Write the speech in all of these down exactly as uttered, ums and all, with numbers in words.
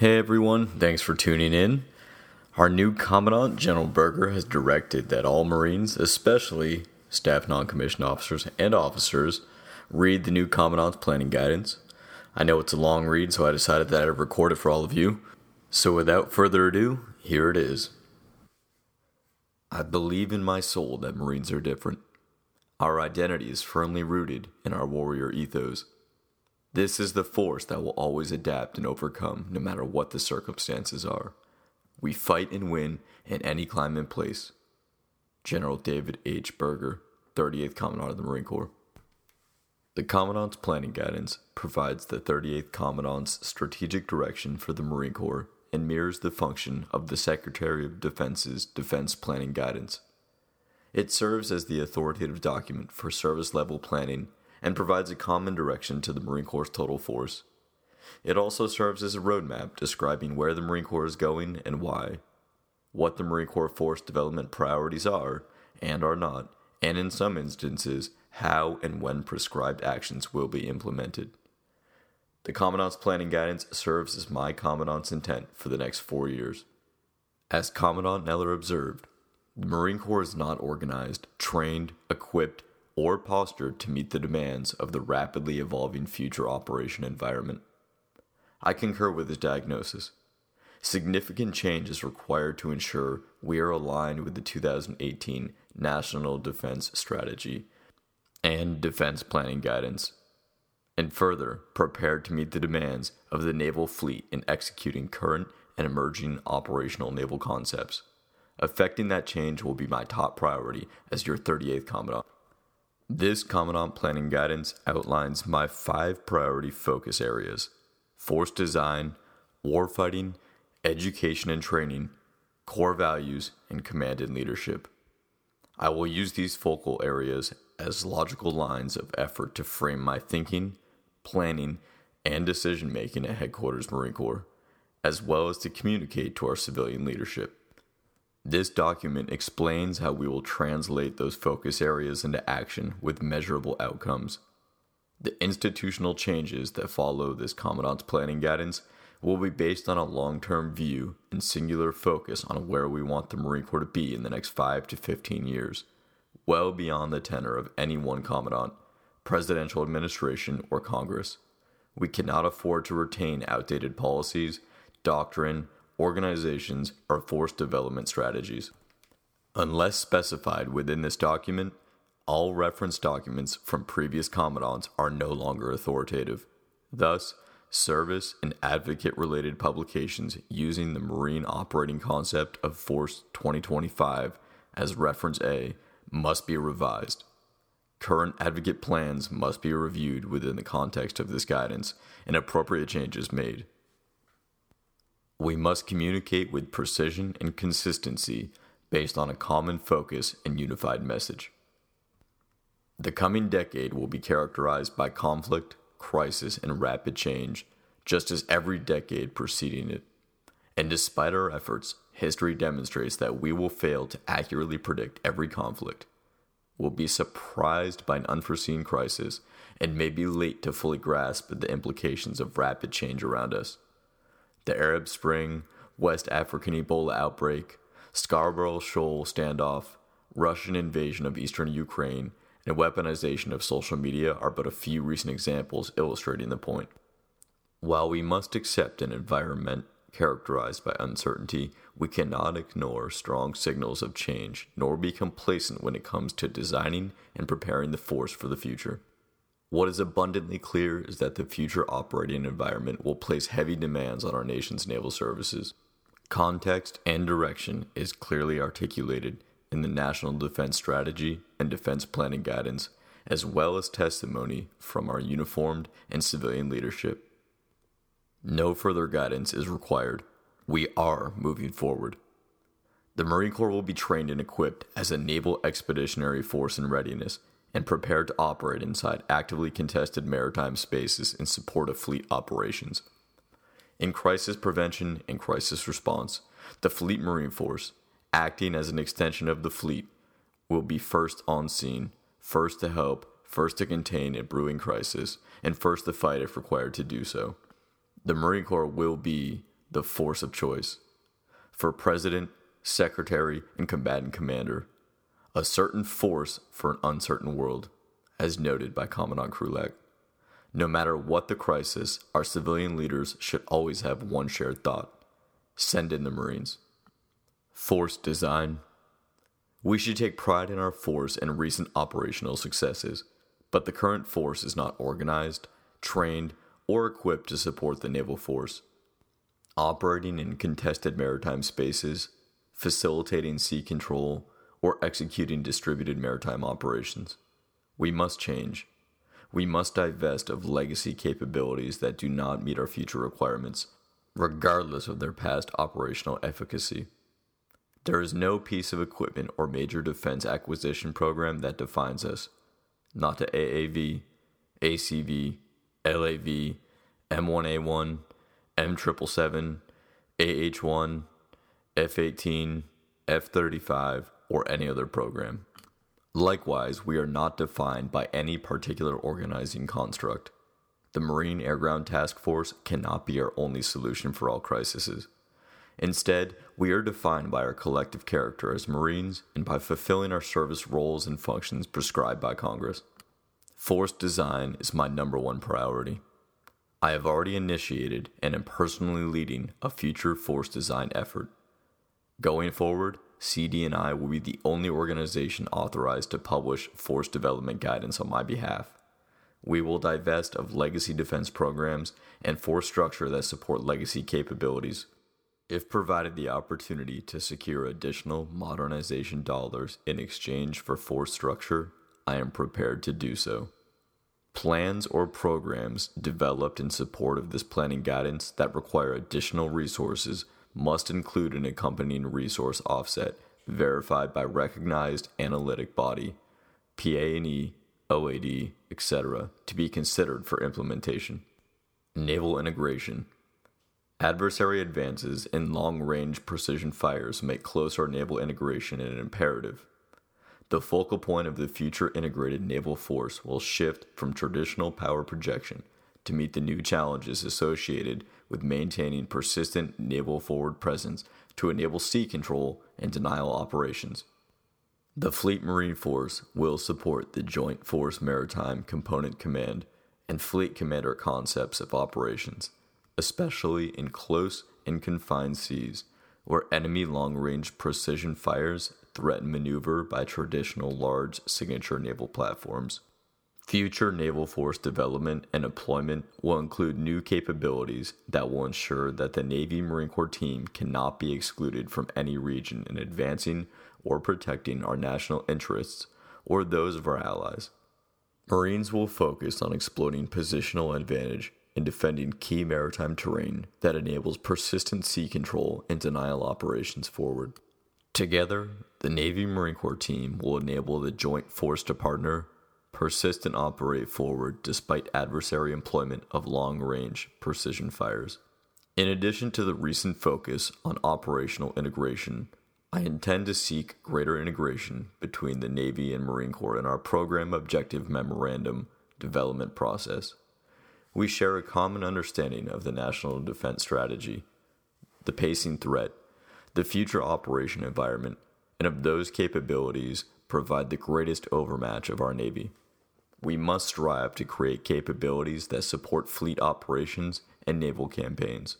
Hey everyone, thanks for tuning in. Our new Commandant, General Berger, has directed that all Marines, especially staff non-commissioned officers and officers, read the new Commandant's planning guidance. I know it's a long read, so I decided that I'd record it for all of you. So without further ado, here it is. I believe in my soul that Marines are different. Our identity is firmly rooted in our warrior ethos. This is the force that will always adapt and overcome, no matter what the circumstances are. We fight and win in any climb and place. General David H. Berger, thirty-eighth Commandant of the Marine Corps. The Commandant's planning guidance provides the thirty-eighth Commandant's strategic direction for the Marine Corps and mirrors the function of the Secretary of Defense's Defense Planning Guidance. It serves as the authoritative document for service-level planning and provides a common direction to the Marine Corps' total force. It also serves as a roadmap describing where the Marine Corps is going and why, what the Marine Corps force development priorities are and are not, and in some instances, how and when prescribed actions will be implemented. The Commandant's planning guidance serves as my Commandant's intent for the next four years. As Commandant Neller observed, the Marine Corps is not organized, trained, equipped, or postured to meet the demands of the rapidly evolving future operation environment. I concur with his diagnosis. Significant change is required to ensure we are aligned with the two thousand eighteen National Defense Strategy and Defense Planning Guidance, and further prepared to meet the demands of the naval fleet in executing current and emerging operational naval concepts. Effecting that change will be my top priority as your thirty-eighth Commandant. This Commandant Planning Guidance outlines my five priority focus areas: force design, warfighting, education and training, core values, and command and leadership. I will use these focal areas as logical lines of effort to frame my thinking, planning, and decision-making at Headquarters Marine Corps, as well as to communicate to our civilian leadership. This document explains how we will translate those focus areas into action with measurable outcomes. The institutional changes that follow this Commandant's planning guidance will be based on a long-term view and singular focus on where we want the Marine Corps to be in the next five to fifteen years, well beyond the tenor of any one Commandant, presidential administration, or Congress. We cannot afford to retain outdated policies, doctrine, organizations, or force development strategies. Unless specified within this document, all reference documents from previous Commandants are no longer authoritative. Thus, service and advocate-related publications using the Marine Operating Concept of Force twenty twenty-five as reference A must be revised. Current advocate plans must be reviewed within the context of this guidance and appropriate changes made. We must communicate with precision and consistency based on a common focus and unified message. The coming decade will be characterized by conflict, crisis, and rapid change, just as every decade preceding it. And despite our efforts, history demonstrates that we will fail to accurately predict every conflict. We'll be surprised by an unforeseen crisis and may be late to fully grasp the implications of rapid change around us. The Arab Spring, West African Ebola outbreak, Scarborough Shoal standoff, Russian invasion of eastern Ukraine, and weaponization of social media are but a few recent examples illustrating the point. While we must accept an environment characterized by uncertainty, we cannot ignore strong signals of change, nor be complacent when it comes to designing and preparing the force for the future. What is abundantly clear is that the future operating environment will place heavy demands on our nation's naval services. Context and direction is clearly articulated in the National Defense Strategy and Defense Planning Guidance, as well as testimony from our uniformed and civilian leadership. No further guidance is required. We are moving forward. The Marine Corps will be trained and equipped as a naval expeditionary force in readiness, and prepared to operate inside actively contested maritime spaces in support of fleet operations. In crisis prevention and crisis response, the Fleet Marine Force, acting as an extension of the fleet, will be first on scene, first to help, first to contain a brewing crisis, and first to fight if required to do so. The Marine Corps will be the force of choice for president, secretary, and combatant commander, a certain force for an uncertain world, as noted by Commandant Krulak. No matter what the crisis, our civilian leaders should always have one shared thought: send in the Marines. Force design. We should take pride in our force and recent operational successes, but the current force is not organized, trained, or equipped to support the naval force. Operating in contested maritime spaces, facilitating sea control, or executing distributed maritime operations. We must change. We must divest of legacy capabilities that do not meet our future requirements, regardless of their past operational efficacy. There is no piece of equipment or major defense acquisition program that defines us. Not the A A V, A C V, L A V, M one A one, M seven seven seven, A H one, F eighteen, F thirty-five, or any other program. Likewise, we are not defined by any particular organizing construct. The Marine Air Ground Task Force cannot be our only solution for all crises. Instead, we are defined by our collective character as Marines and by fulfilling our service roles and functions prescribed by Congress. Force design is my number one priority. I have already initiated and am personally leading a future force design effort. Going forward, C D and I will be the only organization authorized to publish force development guidance on my behalf. We will divest of legacy defense programs and force structure that support legacy capabilities. If provided the opportunity to secure additional modernization dollars in exchange for force structure, I am prepared to do so. Plans or programs developed in support of this planning guidance that require additional resources must include an accompanying resource offset verified by recognized analytic body, P A and E, O A D, et cetera, to be considered for implementation. Naval integration. Adversary advances and long-range precision fires make closer naval integration an imperative. The focal point of the future integrated naval force will shift from traditional power projection to meet the new challenges associated with maintaining persistent naval forward presence to enable sea control and denial operations. The Fleet Marine Force will support the Joint Force Maritime Component Command and Fleet Commander concepts of operations, especially in close and confined seas, where enemy long-range precision fires threaten maneuver by traditional large signature naval platforms. Future naval force development and employment will include new capabilities that will ensure that the Navy Marine Corps team cannot be excluded from any region in advancing or protecting our national interests or those of our allies. Marines will focus on exploiting positional advantage and defending key maritime terrain that enables persistent sea control and denial operations forward. Together, the Navy Marine Corps team will enable the joint force to partner, persist and operate forward despite adversary employment of long-range precision fires. In addition to the recent focus on operational integration, I intend to seek greater integration between the Navy and Marine Corps in our program objective memorandum development process. We share a common understanding of the national defense strategy, the pacing threat, the future operation environment, and of those capabilities provide the greatest overmatch of our Navy. We must strive to create capabilities that support fleet operations and naval campaigns.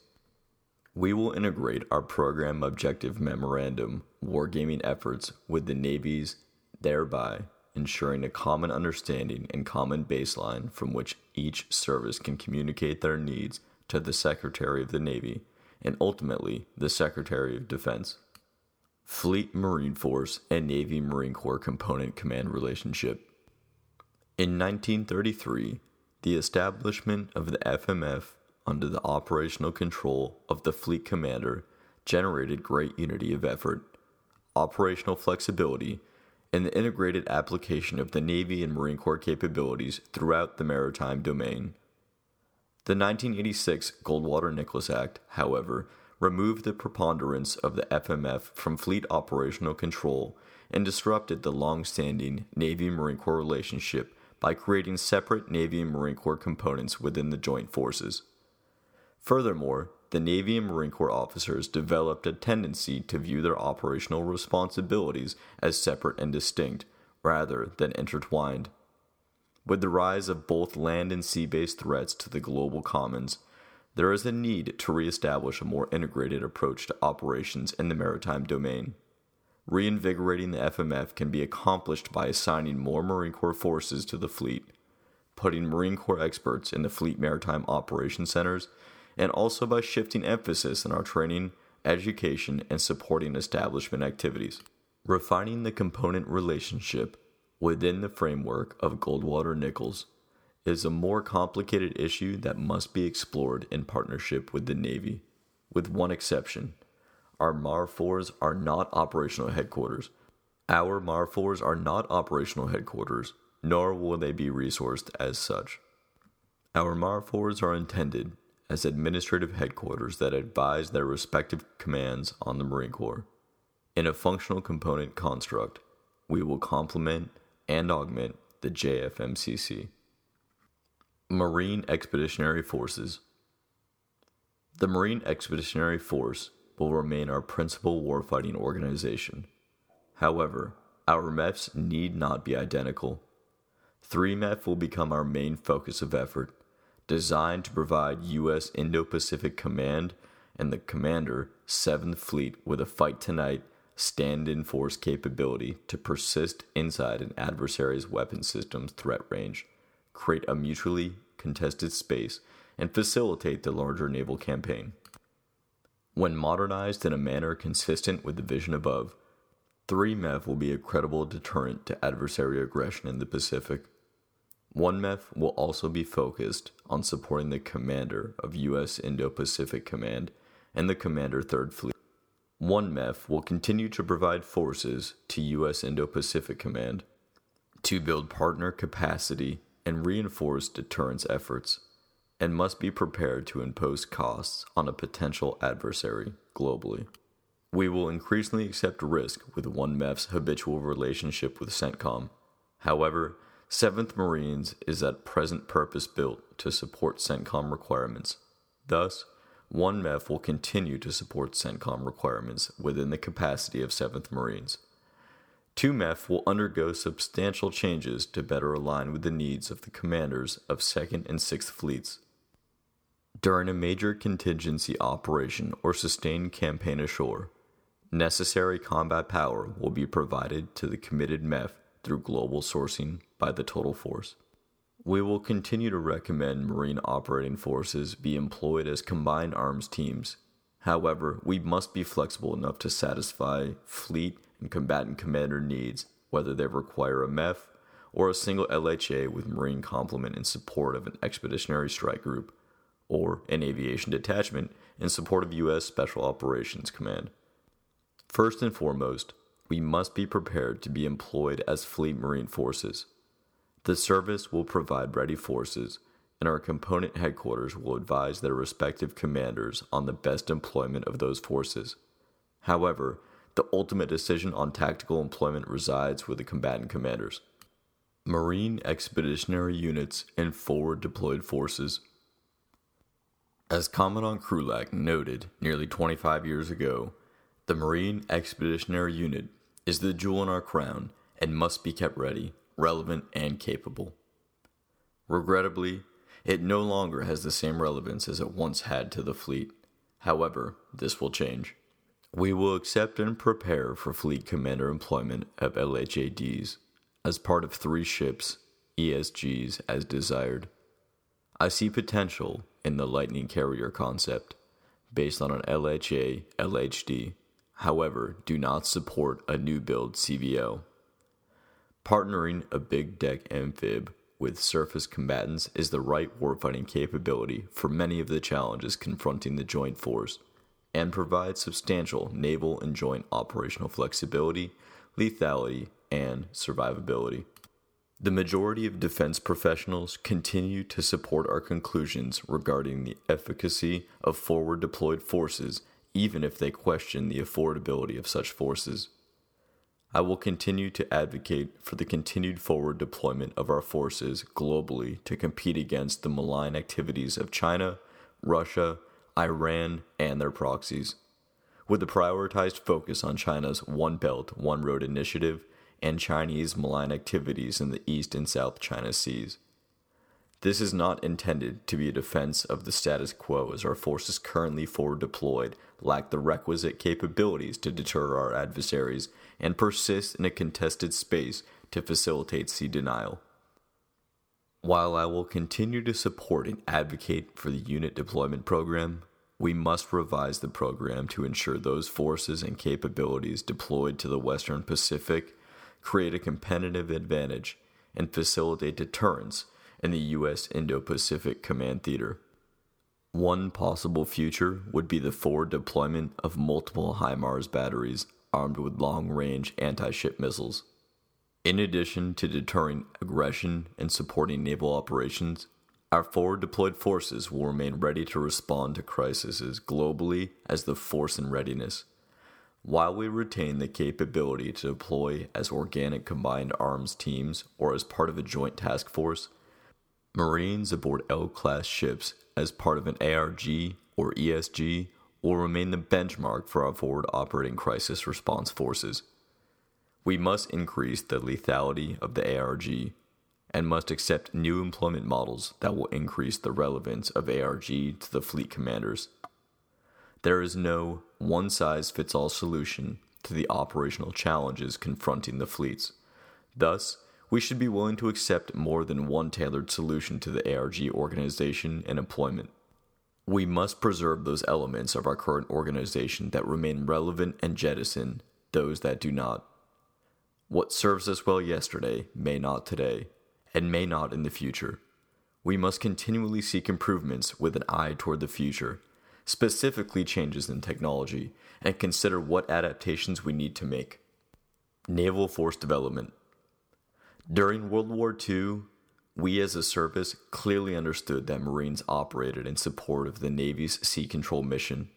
We will integrate our program objective memorandum wargaming efforts with the Navy's, thereby ensuring a common understanding and common baseline from which each service can communicate their needs to the Secretary of the Navy and ultimately the Secretary of Defense. Fleet Marine Force and Navy Marine Corps Component Command relationship. In nineteen thirty-three, the establishment of the F M F under the operational control of the Fleet Commander generated great unity of effort, operational flexibility, and the integrated application of the Navy and Marine Corps capabilities throughout the maritime domain. The nineteen eighty-six Goldwater-Nichols Act, however, removed the preponderance of the F M F from fleet operational control and disrupted the long-standing Navy-Marine Corps relationship by creating separate Navy and Marine Corps components within the joint forces. Furthermore, the Navy and Marine Corps officers developed a tendency to view their operational responsibilities as separate and distinct, rather than intertwined. With the rise of both land and sea-based threats to the global commons, there is a need to reestablish a more integrated approach to operations in the maritime domain. Reinvigorating the F M F can be accomplished by assigning more Marine Corps forces to the fleet, putting Marine Corps experts in the fleet maritime operation centers, and also by shifting emphasis in our training, education, and supporting establishment activities. Refining the component relationship within the framework of Goldwater-Nichols is a more complicated issue that must be explored in partnership with the Navy, with one exception. Our M A R fours are not operational headquarters. Our M A R fours are not operational headquarters, nor will they be resourced as such. Our M A R fours are intended as administrative headquarters that advise their respective commands on the Marine Corps. In a functional component construct, we will complement and augment the J F M C C. Marine Expeditionary Forces. The Marine Expeditionary Force will remain our principal warfighting organization. However, our M E Fs need not be identical. three M E F will become our main focus of effort, designed to provide U S Indo-Pacific Command and the Commander seventh Fleet with a fight-tonight, stand-in force capability to persist inside an adversary's weapon system's threat range, create a mutually contested space, and facilitate the larger naval campaign. When modernized in a manner consistent with the vision above, three M E F will be a credible deterrent to adversary aggression in the Pacific. one M E F will also be focused on supporting the Commander of U S Indo-Pacific Command and the Commander third Fleet. one M E F will continue to provide forces to U S Indo-Pacific Command to build partner capacity and reinforce deterrence efforts, and must be prepared to impose costs on a potential adversary globally. We will increasingly accept risk with one M E F's habitual relationship with CENTCOM. However, seventh Marines is at present purpose-built to support CENTCOM requirements. Thus, one M E F will continue to support CENTCOM requirements within the capacity of seventh Marines. two M E F will undergo substantial changes to better align with the needs of the commanders of second and sixth Fleets. During a major contingency operation or sustained campaign ashore, necessary combat power will be provided to the committed M E F through global sourcing by the total force. We will continue to recommend Marine operating forces be employed as combined arms teams. However, we must be flexible enough to satisfy fleet and combatant commander needs, whether they require a M E F or a single L H A with Marine complement in support of an expeditionary strike group, or an aviation detachment in support of U S Special Operations Command. First and foremost, we must be prepared to be employed as Fleet Marine Forces. The service will provide ready forces, and our component headquarters will advise their respective commanders on the best employment of those forces. However, the ultimate decision on tactical employment resides with the combatant commanders. Marine Expeditionary Units and Forward Deployed Forces. As Commandant Krulak noted nearly twenty-five years ago, the Marine Expeditionary Unit is the jewel in our crown and must be kept ready, relevant, and capable. Regrettably, it no longer has the same relevance as it once had to the fleet. However, this will change. We will accept and prepare for fleet commander employment of L H A Ds as part of three ships, E S Gs, as desired. I see potential in the Lightning Carrier concept, based on an L H A L H D, however, do not support a new build C V O. Partnering a big deck amphib with surface combatants is the right warfighting capability for many of the challenges confronting the joint force, and provides substantial naval and joint operational flexibility, lethality, and survivability. The majority of defense professionals continue to support our conclusions regarding the efficacy of forward deployed forces, even if they question the affordability of such forces. I will continue to advocate for the continued forward deployment of our forces globally to compete against the malign activities of China, Russia, Iran, and their proxies. With a prioritized focus on China's One Belt, One Road initiative and Chinese malign activities in the East and South China Seas. This is not intended to be a defense of the status quo, as our forces currently forward deployed lack the requisite capabilities to deter our adversaries and persist in a contested space to facilitate sea denial. While I will continue to support and advocate for the unit deployment program, we must revise the program to ensure those forces and capabilities deployed to the Western Pacific create a competitive advantage and facilitate deterrence in the U S. Indo-Pacific Command Theater. One possible future would be the forward deployment of multiple HIMARS batteries armed with long-range anti-ship missiles. In addition to deterring aggression and supporting naval operations, our forward-deployed forces will remain ready to respond to crises globally as the force in readiness, while we retain the capability to deploy as organic combined arms teams or as part of a joint task force, Marines aboard L-class ships as part of an A R G or E S G will remain the benchmark for our forward operating crisis response forces. We must increase the lethality of the A R G and must accept new employment models that will increase the relevance of A R G to the fleet commanders. There is no one-size-fits-all solution to the operational challenges confronting the fleets. Thus, we should be willing to accept more than one tailored solution to the A R G organization and employment. We must preserve those elements of our current organization that remain relevant and jettison those that do not. What serves us well yesterday may not today, and may not in the future. We must continually seek improvements with an eye toward the future, specifically changes in technology, and consider what adaptations we need to make. Naval force development. During World War Two, we as a service clearly understood that Marines operated in support of the Navy's sea control mission.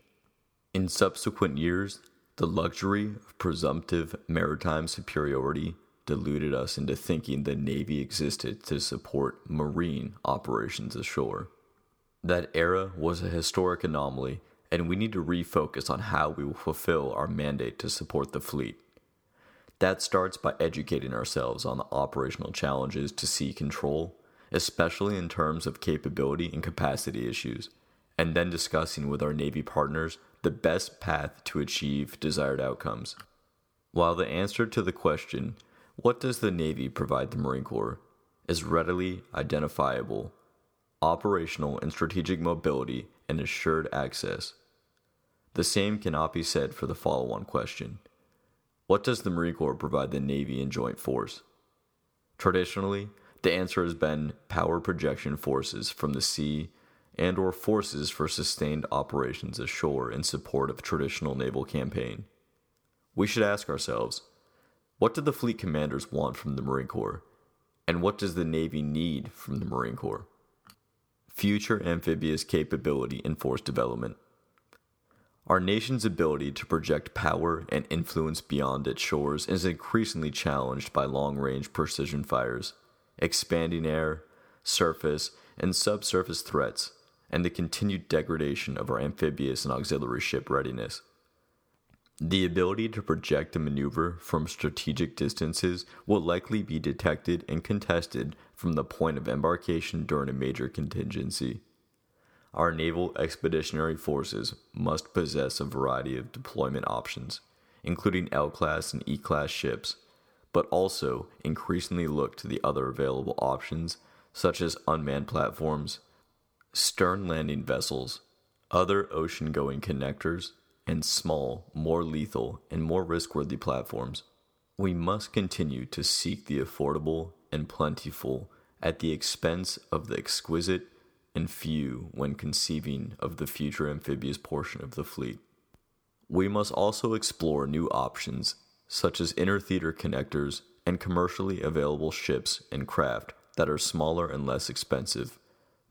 In subsequent years, the luxury of presumptive maritime superiority deluded us into thinking the Navy existed to support Marine operations ashore. That era was a historic anomaly, and we need to refocus on how we will fulfill our mandate to support the fleet. That starts by educating ourselves on the operational challenges to sea control, especially in terms of capability and capacity issues, and then discussing with our Navy partners the best path to achieve desired outcomes. While the answer to the question, what does the Navy provide the Marine Corps, is readily identifiable, operational and strategic mobility and assured access, the same cannot be said for the follow-on question. What does the Marine Corps provide the Navy and Joint Force? Traditionally, the answer has been power projection forces from the sea and or forces for sustained operations ashore in support of traditional naval campaign. We should ask ourselves, what do the fleet commanders want from the Marine Corps? And what does the Navy need from the Marine Corps? Future amphibious capability and force development. Our nation's ability to project power and influence beyond its shores is increasingly challenged by long-range precision fires, expanding air, surface, and subsurface threats, and the continued degradation of our amphibious and auxiliary ship readiness. The ability to project and maneuver from strategic distances will likely be detected and contested from the point of embarkation during a major contingency. Our naval expeditionary forces must possess a variety of deployment options, including L-class and E-class ships, but also increasingly look to the other available options such as unmanned platforms, stern landing vessels, other ocean-going connectors, and small, more lethal, and more risk-worthy platforms. We must continue to seek the affordable and plentiful at the expense of the exquisite and few when conceiving of the future amphibious portion of the fleet. We must also explore new options, such as inter-theater connectors and commercially available ships and craft that are smaller and less expensive,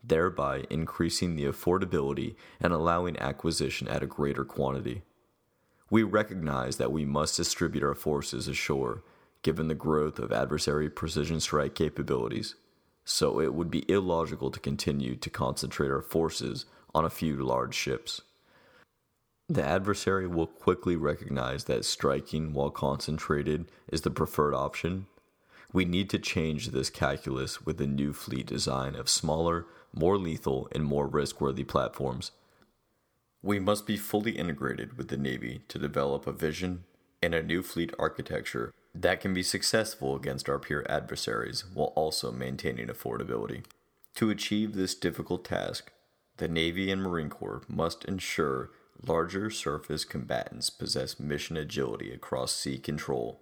thereby increasing the affordability and allowing acquisition at a greater quantity. We recognize that we must distribute our forces ashore, given the growth of adversary precision strike capabilities. So it would be illogical to continue to concentrate our forces on a few large ships. The adversary will quickly recognize that striking while concentrated is the preferred option. We need to change this calculus with a new fleet design of smaller, more lethal, and more risk-worthy platforms. We must be fully integrated with the Navy to develop a vision and a new fleet architecture that can be successful against our peer adversaries while also maintaining affordability. To achieve this difficult task, the Navy and Marine Corps must ensure larger surface combatants possess mission agility across sea control,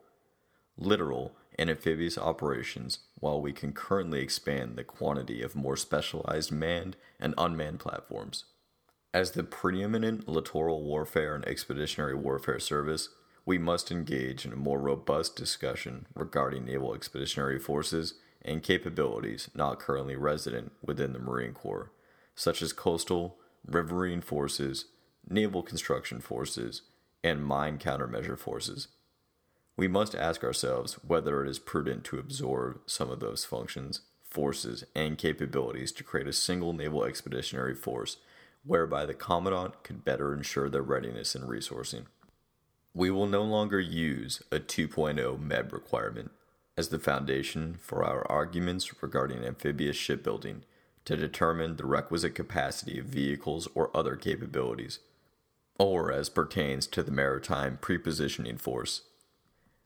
littoral, and amphibious operations, while we concurrently expand the quantity of more specialized manned and unmanned platforms. As the preeminent littoral warfare and expeditionary warfare service, we must engage in a more robust discussion regarding naval expeditionary forces and capabilities not currently resident within the Marine Corps, such as coastal, riverine forces, naval construction forces, and mine countermeasure forces. We must ask ourselves whether it is prudent to absorb some of those functions, forces, and capabilities to create a single naval expeditionary force whereby the Commandant could better ensure their readiness and resourcing. We will no longer use a two point oh M E B requirement as the foundation for our arguments regarding amphibious shipbuilding to determine the requisite capacity of vehicles or other capabilities, or as pertains to the maritime prepositioning force.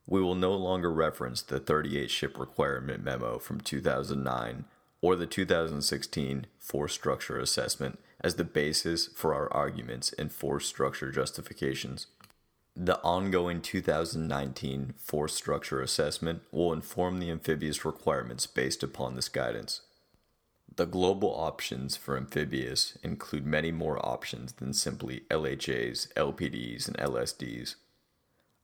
We will no longer reference the thirty-eight ship requirement memo from two thousand nine or the two thousand sixteen force structure assessment as the basis for our arguments and force structure justifications. The ongoing two thousand nineteen force structure assessment will inform the amphibious requirements based upon this guidance. The global options for amphibious include many more options than simply L H As, L P Ds, and L S Ds.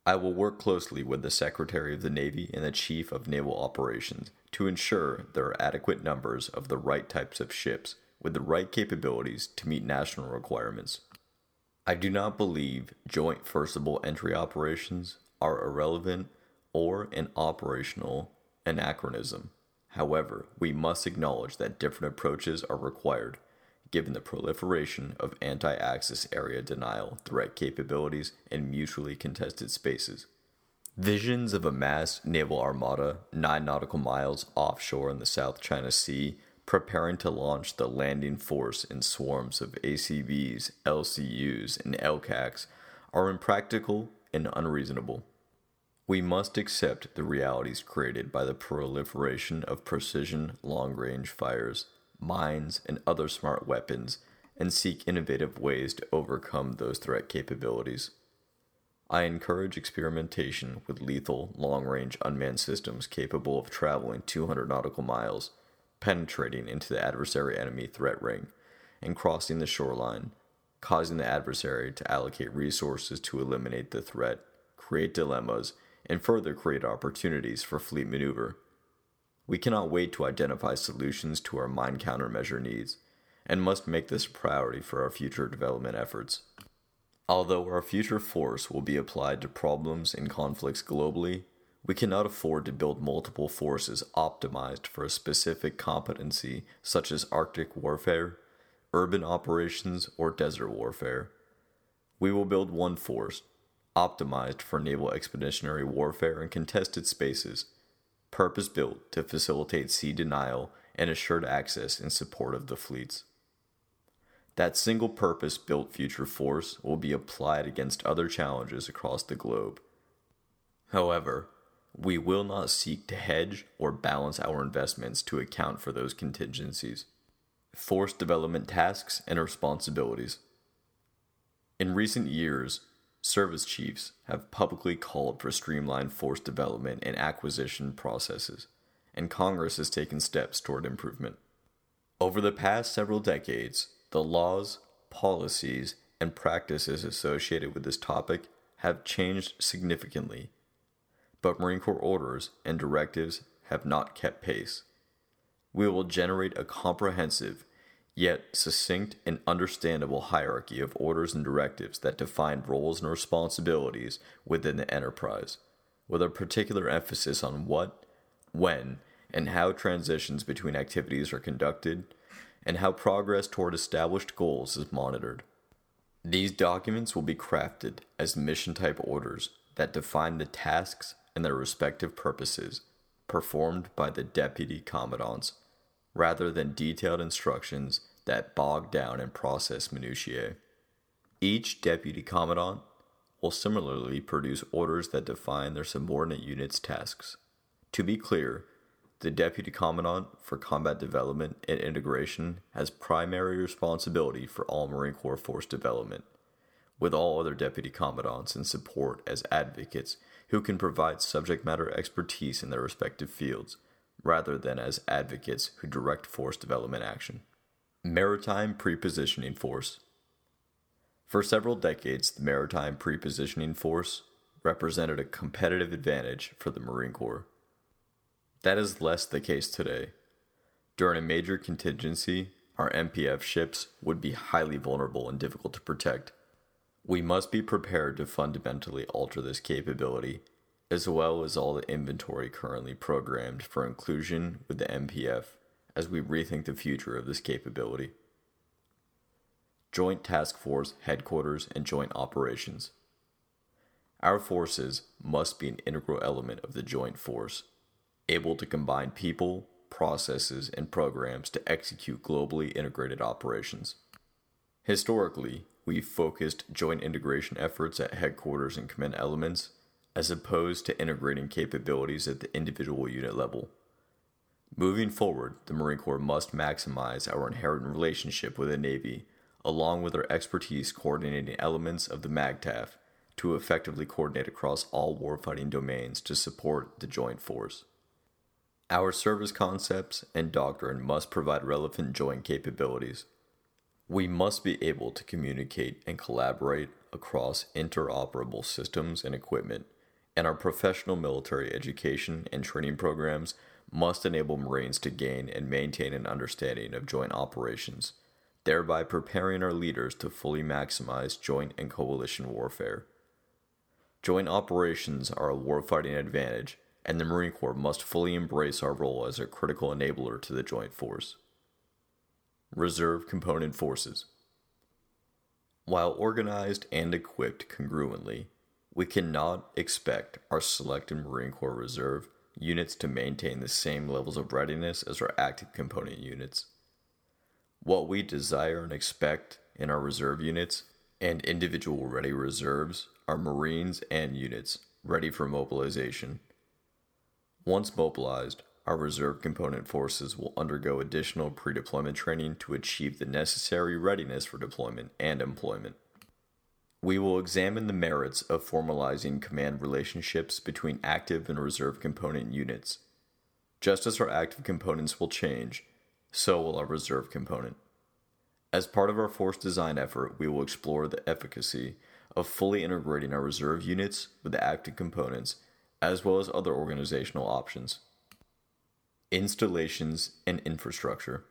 I will work closely with the Secretary of the Navy and the Chief of Naval Operations to ensure there are adequate numbers of the right types of ships with the right capabilities to meet national requirements. I do not believe joint forcible entry operations are irrelevant or an operational anachronism. However, we must acknowledge that different approaches are required, given the proliferation of anti-access area denial, threat capabilities, and mutually contested spaces. Visions of a massed naval armada nine nautical miles offshore in the South China Sea, preparing to launch the landing force in swarms of A C Vs, L C Us, and L C A Cs, are impractical and unreasonable. We must accept the realities created by the proliferation of precision long-range fires, mines, and other smart weapons, and seek innovative ways to overcome those threat capabilities. I encourage experimentation with lethal, long-range unmanned systems capable of traveling two hundred nautical miles, penetrating into the adversary-enemy threat ring, and crossing the shoreline, causing the adversary to allocate resources to eliminate the threat, create dilemmas, and further create opportunities for fleet maneuver. We cannot wait to identify solutions to our mine countermeasure needs, and must make this a priority for our future development efforts. Although our future force will be applied to problems and conflicts globally, we cannot afford to build multiple forces optimized for a specific competency such as Arctic warfare, urban operations, or desert warfare. We will build one force, optimized for naval expeditionary warfare and contested spaces, purpose-built to facilitate sea denial and assured access in support of the fleets. That single purpose-built future force will be applied against other challenges across the globe. However, we will not seek to hedge or balance our investments to account for those contingencies. Force development tasks and responsibilities. In recent years, service chiefs have publicly called for streamlined force development and acquisition processes, and Congress has taken steps toward improvement. Over the past several decades, the laws, policies, and practices associated with this topic have changed significantly, but Marine Corps orders and directives have not kept pace. We will generate a comprehensive yet succinct and understandable hierarchy of orders and directives that define roles and responsibilities within the enterprise, with a particular emphasis on what, when, and how transitions between activities are conducted, and how progress toward established goals is monitored. These documents will be crafted as mission-type orders that define the tasks and their respective purposes performed by the deputy commandants, rather than detailed instructions that bog down and process minutiae. Each deputy commandant will similarly produce orders that define their subordinate unit's tasks. To be clear, the Deputy Commandant for Combat Development and Integration has primary responsibility for all Marine Corps Force development, with all other Deputy Commandants in support as advocates who can provide subject matter expertise in their respective fields, rather than as advocates who direct force development action. Maritime Prepositioning Force. For several decades, the Maritime Prepositioning Force represented a competitive advantage for the Marine Corps. That is less the case today. During a major contingency, our M P F ships would be highly vulnerable and difficult to protect. We must be prepared to fundamentally alter this capability, as well as all the inventory currently programmed for inclusion with the M P F, as we rethink the future of this capability. Joint Task Force Headquarters and Joint Operations. Our forces must be an integral element of the joint force, able to combine people, processes, and programs to execute globally integrated operations. Historically, we focused joint integration efforts at headquarters and command elements, as opposed to integrating capabilities at the individual unit level. Moving forward, the Marine Corps must maximize our inherent relationship with the Navy, along with our expertise coordinating elements of the MAGTAF, to effectively coordinate across all warfighting domains to support the joint force. Our service concepts and doctrine must provide relevant joint capabilities. We must be able to communicate and collaborate across interoperable systems and equipment, and our professional military education and training programs must enable Marines to gain and maintain an understanding of joint operations, thereby preparing our leaders to fully maximize joint and coalition warfare. Joint operations are a warfighting advantage, and the Marine Corps must fully embrace our role as a critical enabler to the joint force. Reserve Component Forces. While organized and equipped congruently, we cannot expect our selected Marine Corps Reserve units to maintain the same levels of readiness as our active component units. What we desire and expect in our reserve units and individual ready reserves are Marines and units ready for mobilization. Once mobilized, our reserve component forces will undergo additional pre-deployment training to achieve the necessary readiness for deployment and employment. We will examine the merits of formalizing command relationships between active and reserve component units. Just as our active components will change, so will our reserve component. As part of our force design effort, we will explore the efficacy of fully integrating our reserve units with the active components, as well as other organizational options. Installations and infrastructure.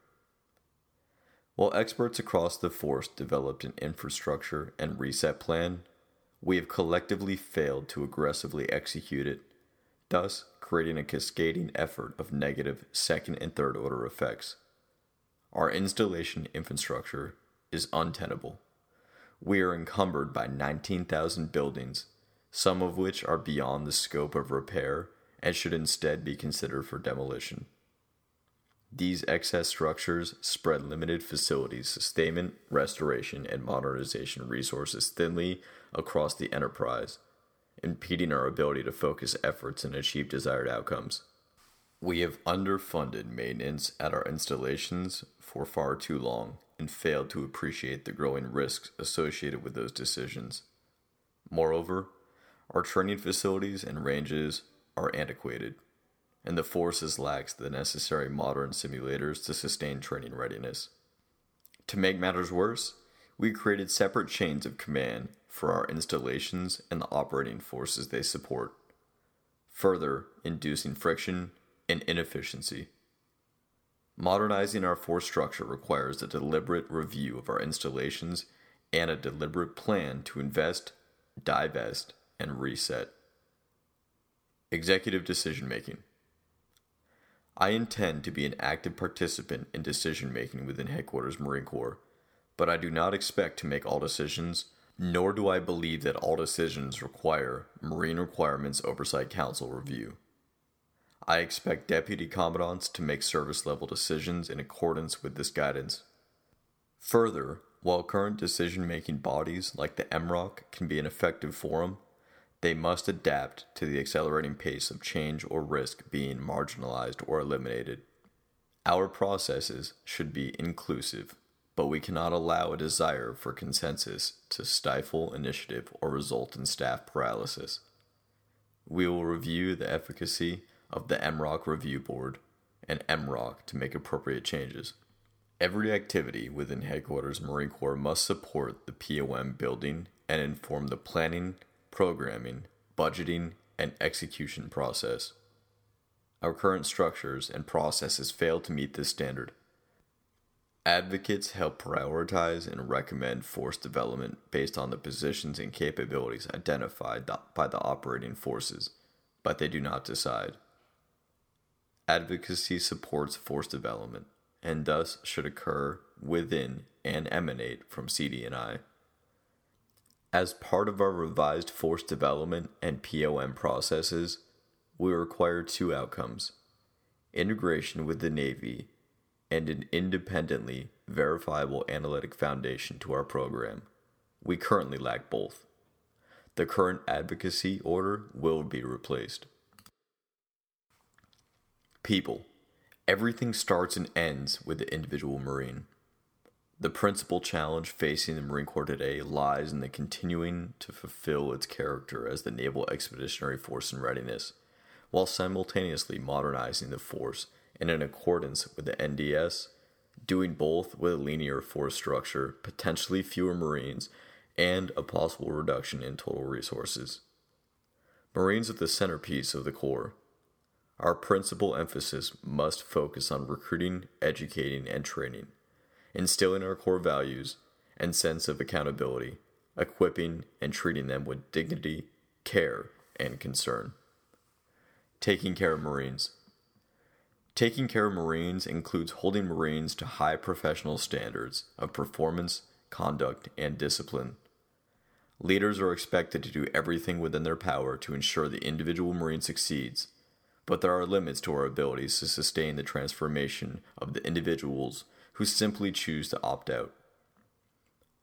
While experts across the force developed an infrastructure and reset plan, we have collectively failed to aggressively execute it, thus creating a cascading effort of negative second and third order effects. Our installation infrastructure is untenable. We are encumbered by nineteen thousand buildings, some of which are beyond the scope of repair and should instead be considered for demolition. These excess structures spread limited facilities, sustainment, restoration, and modernization resources thinly across the enterprise, impeding our ability to focus efforts and achieve desired outcomes. We have underfunded maintenance at our installations for far too long and failed to appreciate the growing risks associated with those decisions. Moreover, our training facilities and ranges are antiquated, and the forces lacks the necessary modern simulators to sustain training readiness. To make matters worse, we created separate chains of command for our installations and the operating forces they support, further inducing friction and inefficiency. Modernizing our force structure requires a deliberate review of our installations and a deliberate plan to invest, divest, and reset. Executive Decision Making. I intend to be an active participant in decision-making within Headquarters Marine Corps, but I do not expect to make all decisions, nor do I believe that all decisions require Marine Requirements Oversight Council review. I expect Deputy Commandants to make service-level decisions in accordance with this guidance. Further, while current decision-making bodies like the M ROC can be an effective forum, they must adapt to the accelerating pace of change or risk being marginalized or eliminated. Our processes should be inclusive, but we cannot allow a desire for consensus to stifle initiative or result in staff paralysis. We will review the efficacy of the M ROC Review Board and M ROC to make appropriate changes. Every activity within Headquarters Marine Corps must support the P O M building and inform the planning, programming, budgeting, and execution process. Our current structures and processes fail to meet this standard. Advocates help prioritize and recommend force development based on the positions and capabilities identified by the operating forces, but they do not decide. Advocacy supports force development, and thus should occur within and emanate from C D and I. As part of our revised force development and P O M processes, we require two outcomes: integration with the Navy and an independently verifiable analytic foundation to our program. We currently lack both. The current advocacy order will be replaced. People. Everything starts and ends with the individual Marine. The principal challenge facing the Marine Corps today lies in the continuing to fulfill its character as the Naval Expeditionary Force in readiness, while simultaneously modernizing the force and in accordance with the N D S, doing both with a linear force structure, potentially fewer Marines, and a possible reduction in total resources. Marines are the centerpiece of the Corps. Our principal emphasis must focus on recruiting, educating, and training, instilling our core values and sense of accountability, equipping and treating them with dignity, care, and concern. Taking care of Marines. Taking care of Marines includes holding Marines to high professional standards of performance, conduct, and discipline. Leaders are expected to do everything within their power to ensure the individual Marine succeeds, but there are limits to our abilities to sustain the transformation of the individuals who simply choose to opt out.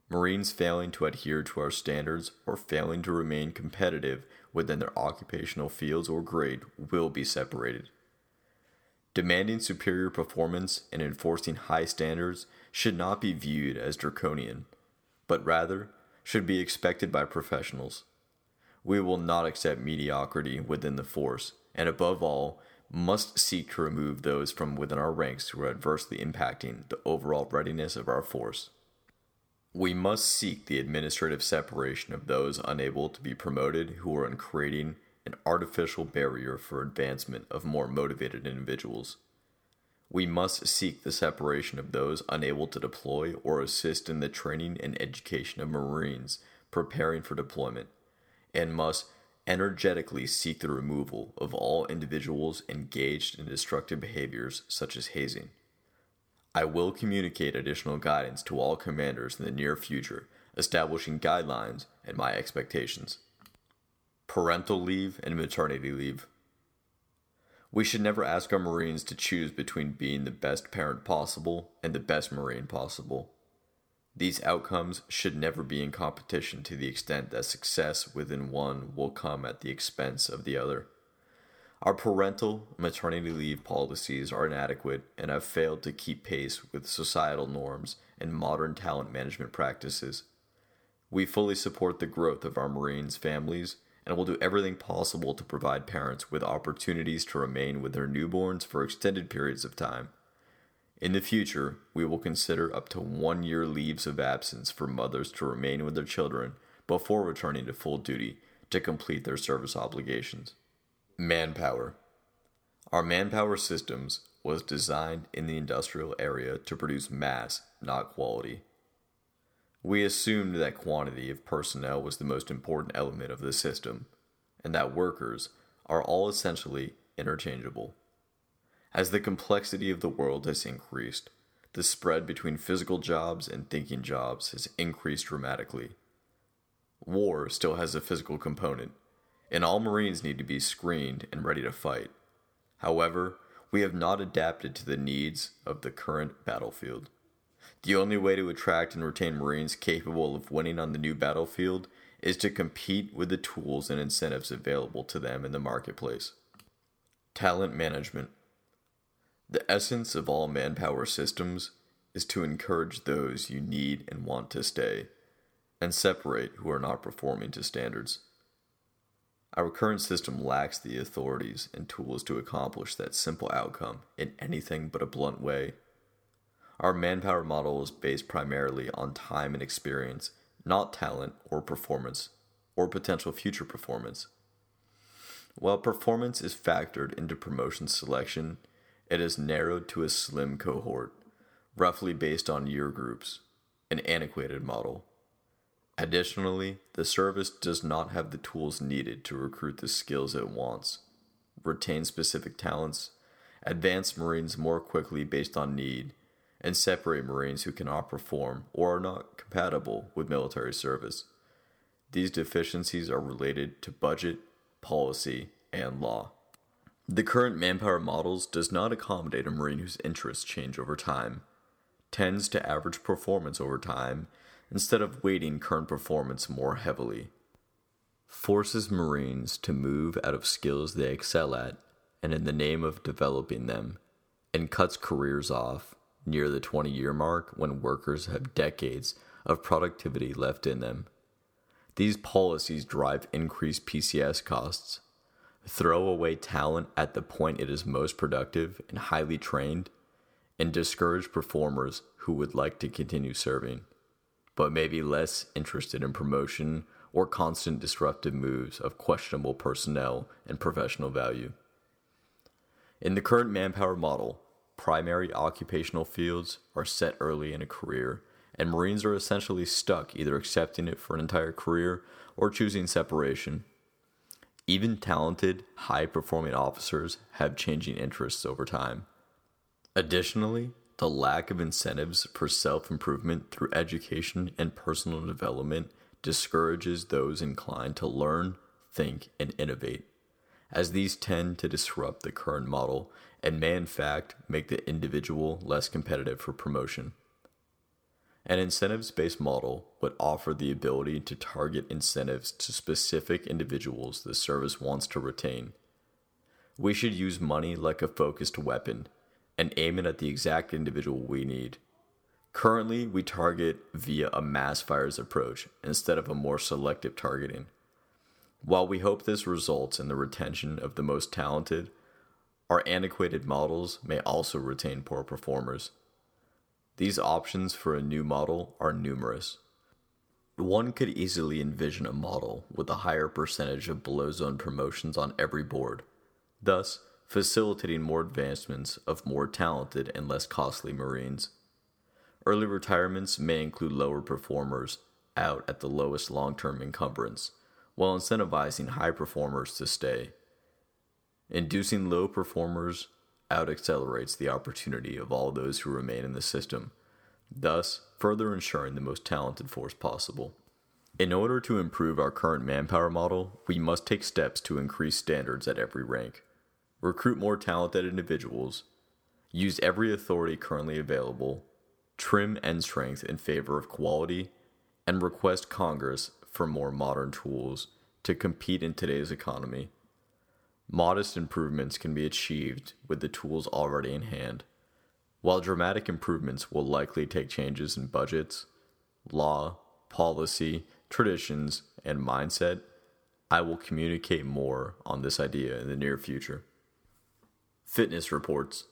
Marines failing to adhere to our standards or failing to remain competitive within their occupational fields or grade will be separated. Demanding superior performance and enforcing high standards should not be viewed as draconian, but rather should be expected by professionals. We will not accept mediocrity within the force, and above all, must seek to remove those from within our ranks who are adversely impacting the overall readiness of our force. We must seek the administrative separation of those unable to be promoted who are in creating an artificial barrier for advancement of more motivated individuals. We must seek the separation of those unable to deploy or assist in the training and education of Marines preparing for deployment, and must energetically seek the removal of all individuals engaged in destructive behaviors such as hazing. I will communicate additional guidance to all commanders in the near future, establishing guidelines and my expectations. Parental leave and maternity leave. We should never ask our Marines to choose between being the best parent possible and the best Marine possible. These outcomes should never be in competition to the extent that success within one will come at the expense of the other. Our parental maternity leave policies are inadequate and have failed to keep pace with societal norms and modern talent management practices. We fully support the growth of our Marines' families and will do everything possible to provide parents with opportunities to remain with their newborns for extended periods of time. In the future, we will consider up to one year leaves of absence for mothers to remain with their children before returning to full duty to complete their service obligations. Manpower. Our manpower systems was designed in the industrial area to produce mass, not quality. We assumed that quantity of personnel was the most important element of the system, and that workers are all essentially interchangeable. As the complexity of the world has increased, the spread between physical jobs and thinking jobs has increased dramatically. War still has a physical component, and all Marines need to be screened and ready to fight. However, we have not adapted to the needs of the current battlefield. The only way to attract and retain Marines capable of winning on the new battlefield is to compete with the tools and incentives available to them in the marketplace. Talent management. The essence of all manpower systems is to encourage those you need and want to stay, and separate who are not performing to standards. Our current system lacks the authorities and tools to accomplish that simple outcome in anything but a blunt way. Our manpower model is based primarily on time and experience, not talent or performance, or potential future performance. While performance is factored into promotion selection, it is narrowed to a slim cohort, roughly based on year groups, an antiquated model. Additionally, the service does not have the tools needed to recruit the skills it wants, retain specific talents, advance Marines more quickly based on need, and separate Marines who cannot perform or are not compatible with military service. These deficiencies are related to budget, policy, and law. The current manpower models does not accommodate a Marine whose interests change over time, tends to average performance over time, instead of weighting current performance more heavily. Forces Marines to move out of skills they excel at, and in the name of developing them, and cuts careers off near the twenty-year mark when workers have decades of productivity left in them. These policies drive increased P C S costs, throw away talent at the point it is most productive and highly trained, and discourage performers who would like to continue serving, but may be less interested in promotion or constant disruptive moves of questionable personnel and professional value. In the current manpower model, primary occupational fields are set early in a career, and Marines are essentially stuck either accepting it for an entire career or choosing separation. Even talented, high-performing officers have changing interests over time. Additionally, the lack of incentives for self-improvement through education and personal development discourages those inclined to learn, think, and innovate, as these tend to disrupt the current model and may in fact make the individual less competitive for promotion. An incentives-based model would offer the ability to target incentives to specific individuals the service wants to retain. We should use money like a focused weapon and aim it at the exact individual we need. Currently, we target via a mass fires approach instead of a more selective targeting. While we hope this results in the retention of the most talented, our antiquated models may also retain poor performers. These options for a new model are numerous. One could easily envision a model with a higher percentage of below-zone promotions on every board, thus facilitating more advancements of more talented and less costly Marines. Early retirements may include lower performers out at the lowest long-term encumbrance, while incentivizing high performers to stay. Inducing low performers out accelerates the opportunity of all those who remain in the system, thus further ensuring the most talented force possible. In order to improve our current manpower model, we must take steps to increase standards at every rank, recruit more talented individuals, use every authority currently available, trim end strength in favor of quality, and request Congress for more modern tools to compete in today's economy. Modest improvements can be achieved with the tools already in hand, while dramatic improvements will likely take changes in budgets, law, policy, traditions, and mindset. I will communicate more on this idea in the near future. Fitness reports.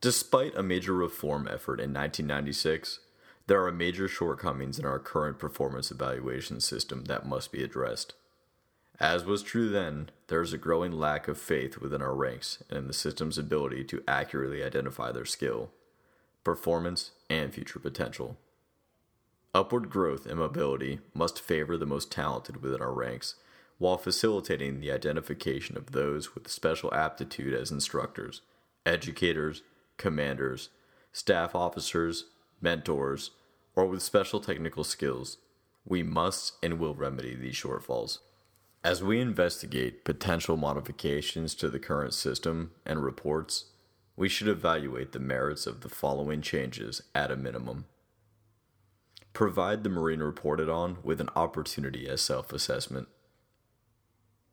Despite a major reform effort in nineteen ninety-six, there are major shortcomings in our current performance evaluation system that must be addressed. As was true then, there is a growing lack of faith within our ranks and in the system's ability to accurately identify their skill, performance, and future potential. Upward growth and mobility must favor the most talented within our ranks, while facilitating the identification of those with special aptitude as instructors, educators, commanders, staff officers, mentors, or with special technical skills. We must and will remedy these shortfalls. As we investigate potential modifications to the current system and reports, we should evaluate the merits of the following changes at a minimum. Provide the Marine reported on with an opportunity as self-assessment.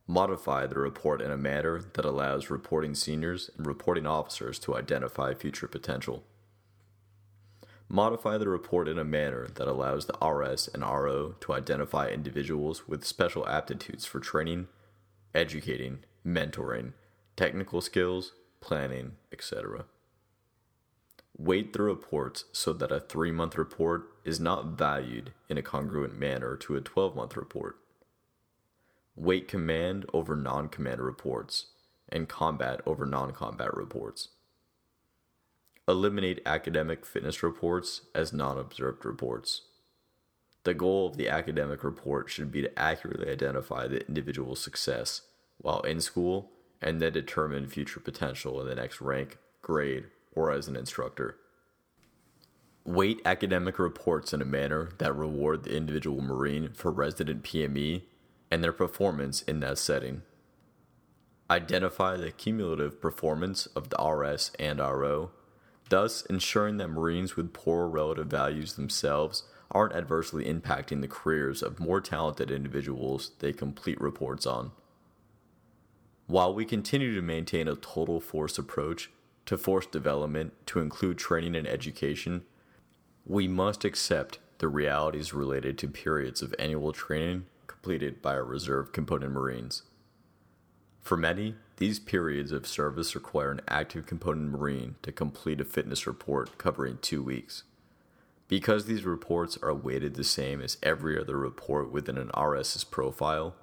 Modify the report in a manner that allows reporting seniors and reporting officers to identify future potential. Modify the report in a manner that allows the R S and R O to identify individuals with special aptitudes for training, educating, mentoring, technical skills, planning, et cetera. Weight the reports so that a three-month report is not valued in a congruent manner to a twelve-month report. Weight command over non-command reports and combat over non-combat reports. Eliminate academic fitness reports as non-observed reports. The goal of the academic report should be to accurately identify the individual's success while in school and then determine future potential in the next rank, grade, or as an instructor. Weight academic reports in a manner that reward the individual Marine for resident P M E and their performance in that setting. Identify the cumulative performance of the R S and R O, thus ensuring that Marines with poor relative values themselves aren't adversely impacting the careers of more talented individuals they complete reports on. While we continue to maintain a total force approach to force development to include training and education, we must accept the realities related to periods of annual training completed by our reserve component Marines. For many, these periods of service require an active component Marine to complete a fitness report covering two weeks. Because these reports are weighted the same as every other report within an RS's profile,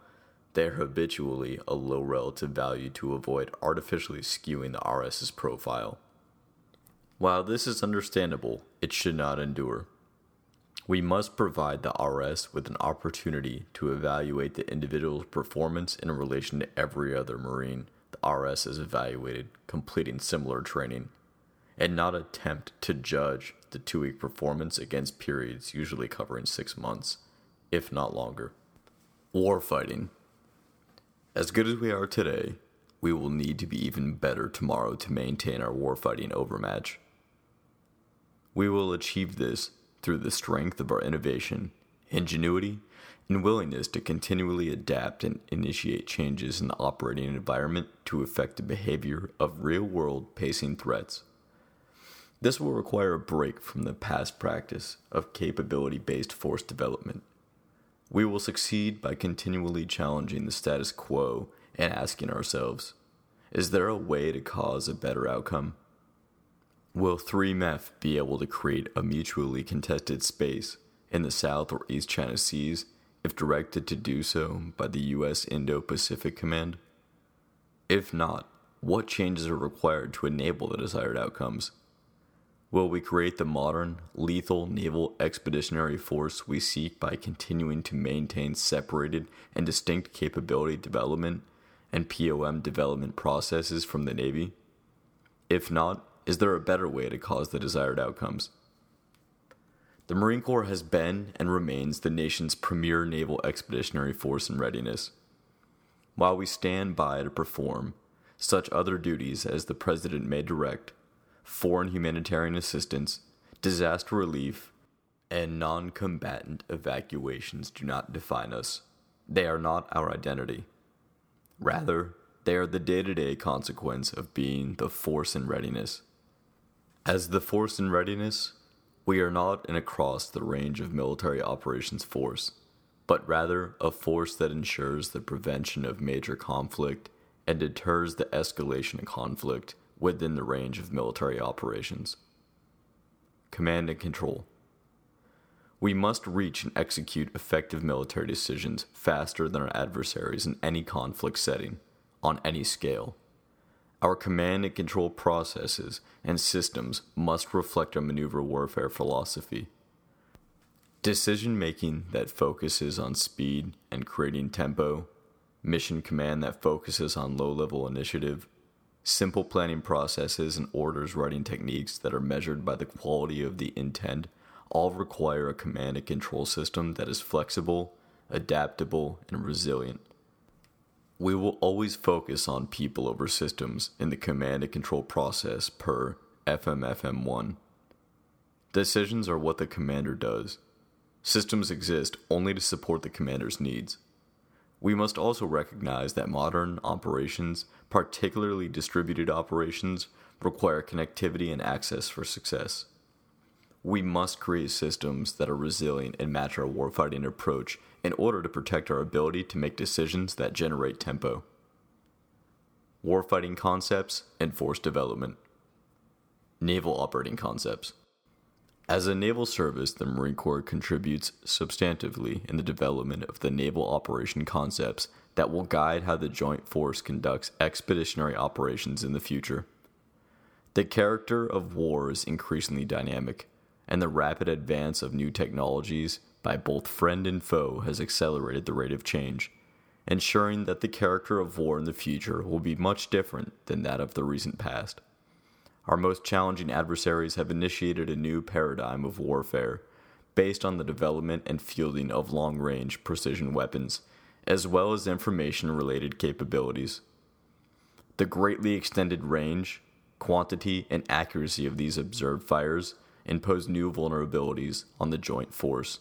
they are habitually a low relative value to avoid artificially skewing the RS's profile. While this is understandable, it should not endure. We must provide the R S with an opportunity to evaluate the individual's performance in relation to every other Marine the R S has evaluated completing similar training, and not attempt to judge the two-week performance against periods usually covering six months, if not longer. Warfighting. As good as we are today, we will need to be even better tomorrow to maintain our warfighting overmatch. We will achieve this through the strength of our innovation, ingenuity, and willingness to continually adapt and initiate changes in the operating environment to affect the behavior of real-world pacing threats. This will require a break from the past practice of capability-based force development. We will succeed by continually challenging the status quo and asking ourselves, is there a way to cause a better outcome? Will three M E F be able to create a mutually contested space in the South or East China Seas if directed to do so by the U S Indo-Pacific Command? If not, what changes are required to enable the desired outcomes? Will we create the modern, lethal naval expeditionary force we seek by continuing to maintain separated and distinct capability development and P O M development processes from the Navy? If not, is there a better way to cause the desired outcomes? The Marine Corps has been and remains the nation's premier naval expeditionary force in readiness. While we stand by to perform such other duties as the President may direct, foreign humanitarian assistance, disaster relief, and non-combatant evacuations do not define us. They are not our identity. Rather, they are the day-to-day consequence of being the force in readiness. As the force in readiness, we are not an across the range of military operations force, but rather a force that ensures the prevention of major conflict and deters the escalation of conflict within the range of military operations. Command and control. We must reach and execute effective military decisions faster than our adversaries in any conflict setting, on any scale. Our command and control processes and systems must reflect our maneuver warfare philosophy. Decision-making that focuses on speed and creating tempo, mission command that focuses on low-level initiative, simple planning processes and orders writing techniques that are measured by the quality of the intent all require a command and control system that is flexible, adaptable, and resilient. We will always focus on people over systems in the command and control process per F M F M one. Decisions are what the commander does. Systems exist only to support the commander's needs. We must also recognize that modern operations, particularly distributed operations, require connectivity and access for success. We must create systems that are resilient and match our warfighting approach in order to protect our ability to make decisions that generate tempo. Warfighting concepts and force development. Naval operating concepts. As a naval service, the Marine Corps contributes substantively in the development of the naval operation concepts that will guide how the Joint Force conducts expeditionary operations in the future. The character of war is increasingly dynamic, and the rapid advance of new technologies by both friend and foe has accelerated the rate of change, ensuring that the character of war in the future will be much different than that of the recent past. Our most challenging adversaries have initiated a new paradigm of warfare based on the development and fielding of long-range precision weapons, as well as information-related capabilities. The greatly extended range, quantity, and accuracy of these observed fires impose new vulnerabilities on the Joint Force,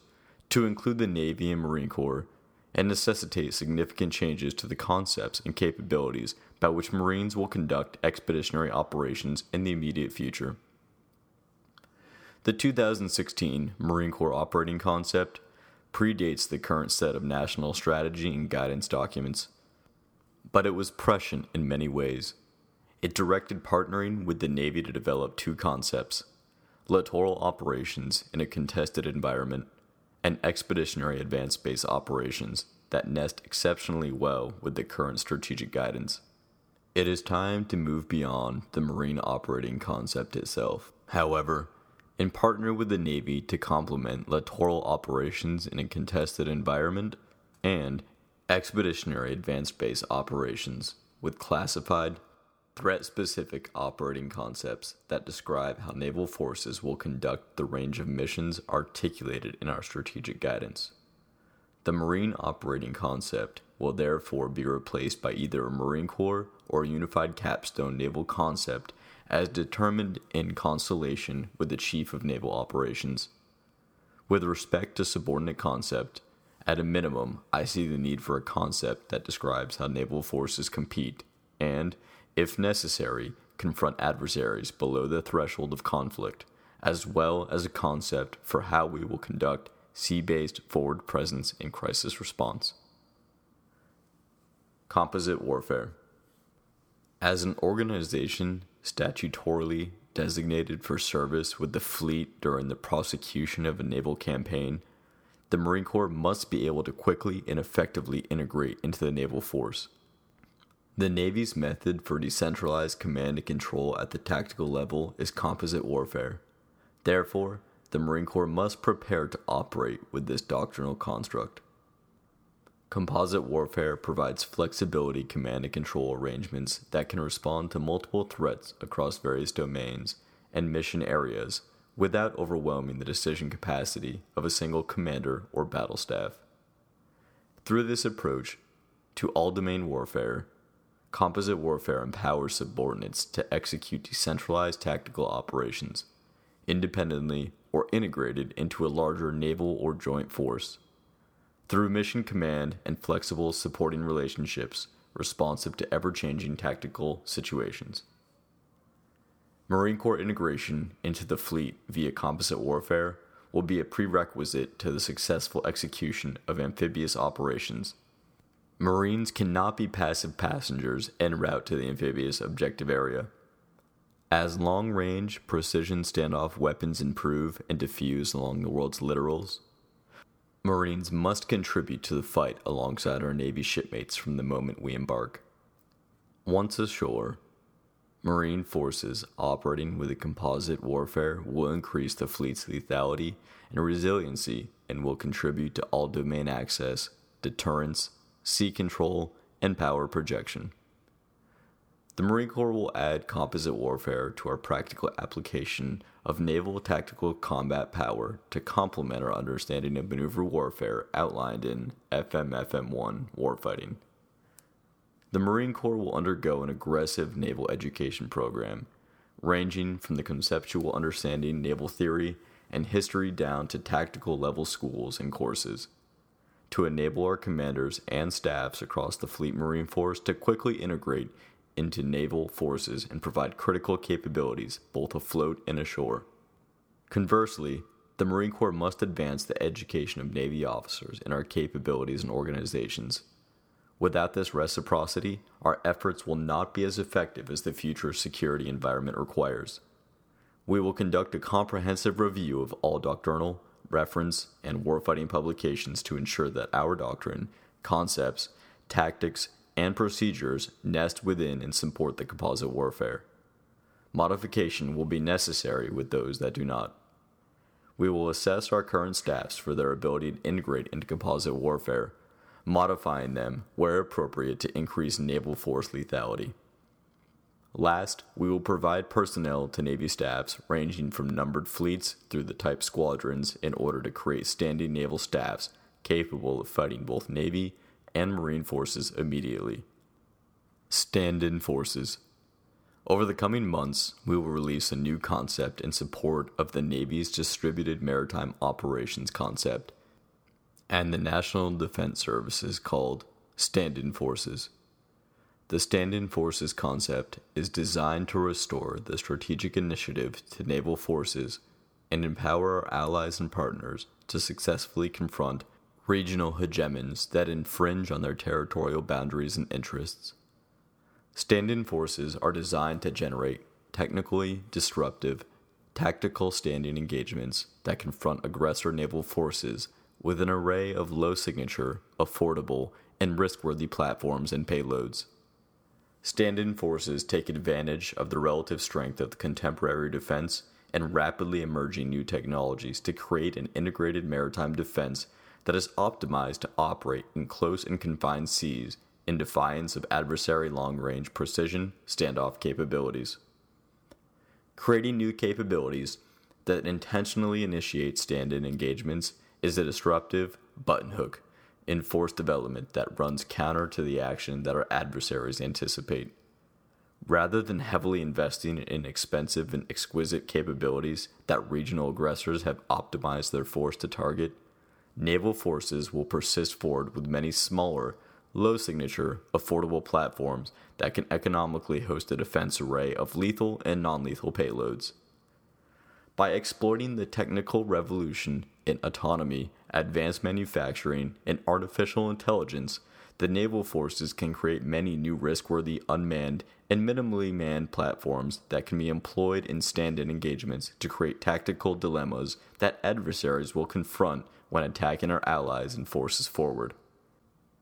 to include the Navy and Marine Corps, and necessitate significant changes to the concepts and capabilities by which Marines will conduct expeditionary operations in the immediate future. The two thousand sixteen Marine Corps operating concept predates the current set of national strategy and guidance documents, but it was prescient in many ways. It directed partnering with the Navy to develop two concepts: littoral operations in a contested environment, and expeditionary advanced base operations that nest exceptionally well with the current strategic guidance. It is time to move beyond the Marine operating concept itself, however, and partner with the Navy to complement littoral operations in a contested environment and expeditionary advanced base operations with classified, threat-specific operating concepts that describe how naval forces will conduct the range of missions articulated in our strategic guidance. The Marine operating concept will therefore be replaced by either a Marine Corps or a unified capstone naval concept as determined in consultation with the Chief of Naval Operations. With respect to subordinate concept, at a minimum, I see the need for a concept that describes how naval forces compete and, if necessary, confront adversaries below the threshold of conflict, as well as a concept for how we will conduct sea-based forward presence and crisis response. Composite warfare. As an organization statutorily designated for service with the fleet during the prosecution of a naval campaign, the Marine Corps must be able to quickly and effectively integrate into the naval force. The Navy's method for decentralized command and control at the tactical level is composite warfare. Therefore, the Marine Corps must prepare to operate with this doctrinal construct. Composite warfare provides flexibility command and control arrangements that can respond to multiple threats across various domains and mission areas without overwhelming the decision capacity of a single commander or battle staff. Through this approach to all-domain warfare, composite warfare empowers subordinates to execute decentralized tactical operations, independently or integrated into a larger naval or joint force. Through mission command and flexible supporting relationships responsive to ever-changing tactical situations. Marine Corps integration into the fleet via composite warfare will be a prerequisite to the successful execution of amphibious operations. Marines cannot be passive passengers en route to the amphibious objective area. As long-range precision standoff weapons improve and diffuse along the world's littorals, Marines must contribute to the fight alongside our Navy shipmates from the moment we embark. Once ashore, Marine forces operating with a composite warfare will increase the fleet's lethality and resiliency and will contribute to all-domain access, deterrence, sea control, and power projection. The Marine Corps will add composite warfare to our practical application of naval tactical combat power to complement our understanding of maneuver warfare outlined in F M F M one Warfighting. The Marine Corps will undergo an aggressive naval education program, ranging from the conceptual understanding naval theory and history down to tactical level schools and courses, to enable our commanders and staffs across the Fleet Marine Force to quickly integrate into naval forces and provide critical capabilities both afloat and ashore. Conversely, the Marine Corps must advance the education of Navy officers in our capabilities and organizations. Without this reciprocity, our efforts will not be as effective as the future security environment requires. We will conduct a comprehensive review of all doctrinal, reference, and warfighting publications to ensure that our doctrine, concepts, tactics, and procedures nest within and support the composite warfare. Modification will be necessary with those that do not. We will assess our current staffs for their ability to integrate into composite warfare, modifying them where appropriate to increase naval force lethality. Last, we will provide personnel to Navy staffs ranging from numbered fleets through the type squadrons in order to create standing naval staffs capable of fighting both Navy and Marine forces immediately. Stand-in forces. Over the coming months, we will release a new concept in support of the Navy's distributed maritime operations concept and the National Defense Services called stand-in forces. The stand-in forces concept is designed to restore the strategic initiative to naval forces and empower our allies and partners to successfully confront regional hegemons that infringe on their territorial boundaries and interests. Stand-in forces are designed to generate technically disruptive, tactical standing engagements that confront aggressor naval forces with an array of low-signature, affordable, and risk-worthy platforms and payloads. Stand-in forces take advantage of the relative strength of the contemporary defense and rapidly emerging new technologies to create an integrated maritime defense that is optimized to operate in close and confined seas in defiance of adversary long-range precision standoff capabilities. Creating new capabilities that intentionally initiate stand-in engagements is a disruptive button hook in force development that runs counter to the action that our adversaries anticipate. Rather than heavily investing in expensive and exquisite capabilities that regional aggressors have optimized their force to target, naval forces will persist forward with many smaller, low-signature, affordable platforms that can economically host a defense array of lethal and non-lethal payloads. By exploiting the technical revolution in autonomy, advanced manufacturing, and artificial intelligence, the naval forces can create many new risk-worthy unmanned and minimally manned platforms that can be employed in stand-in engagements to create tactical dilemmas that adversaries will confront when attacking our allies and forces forward.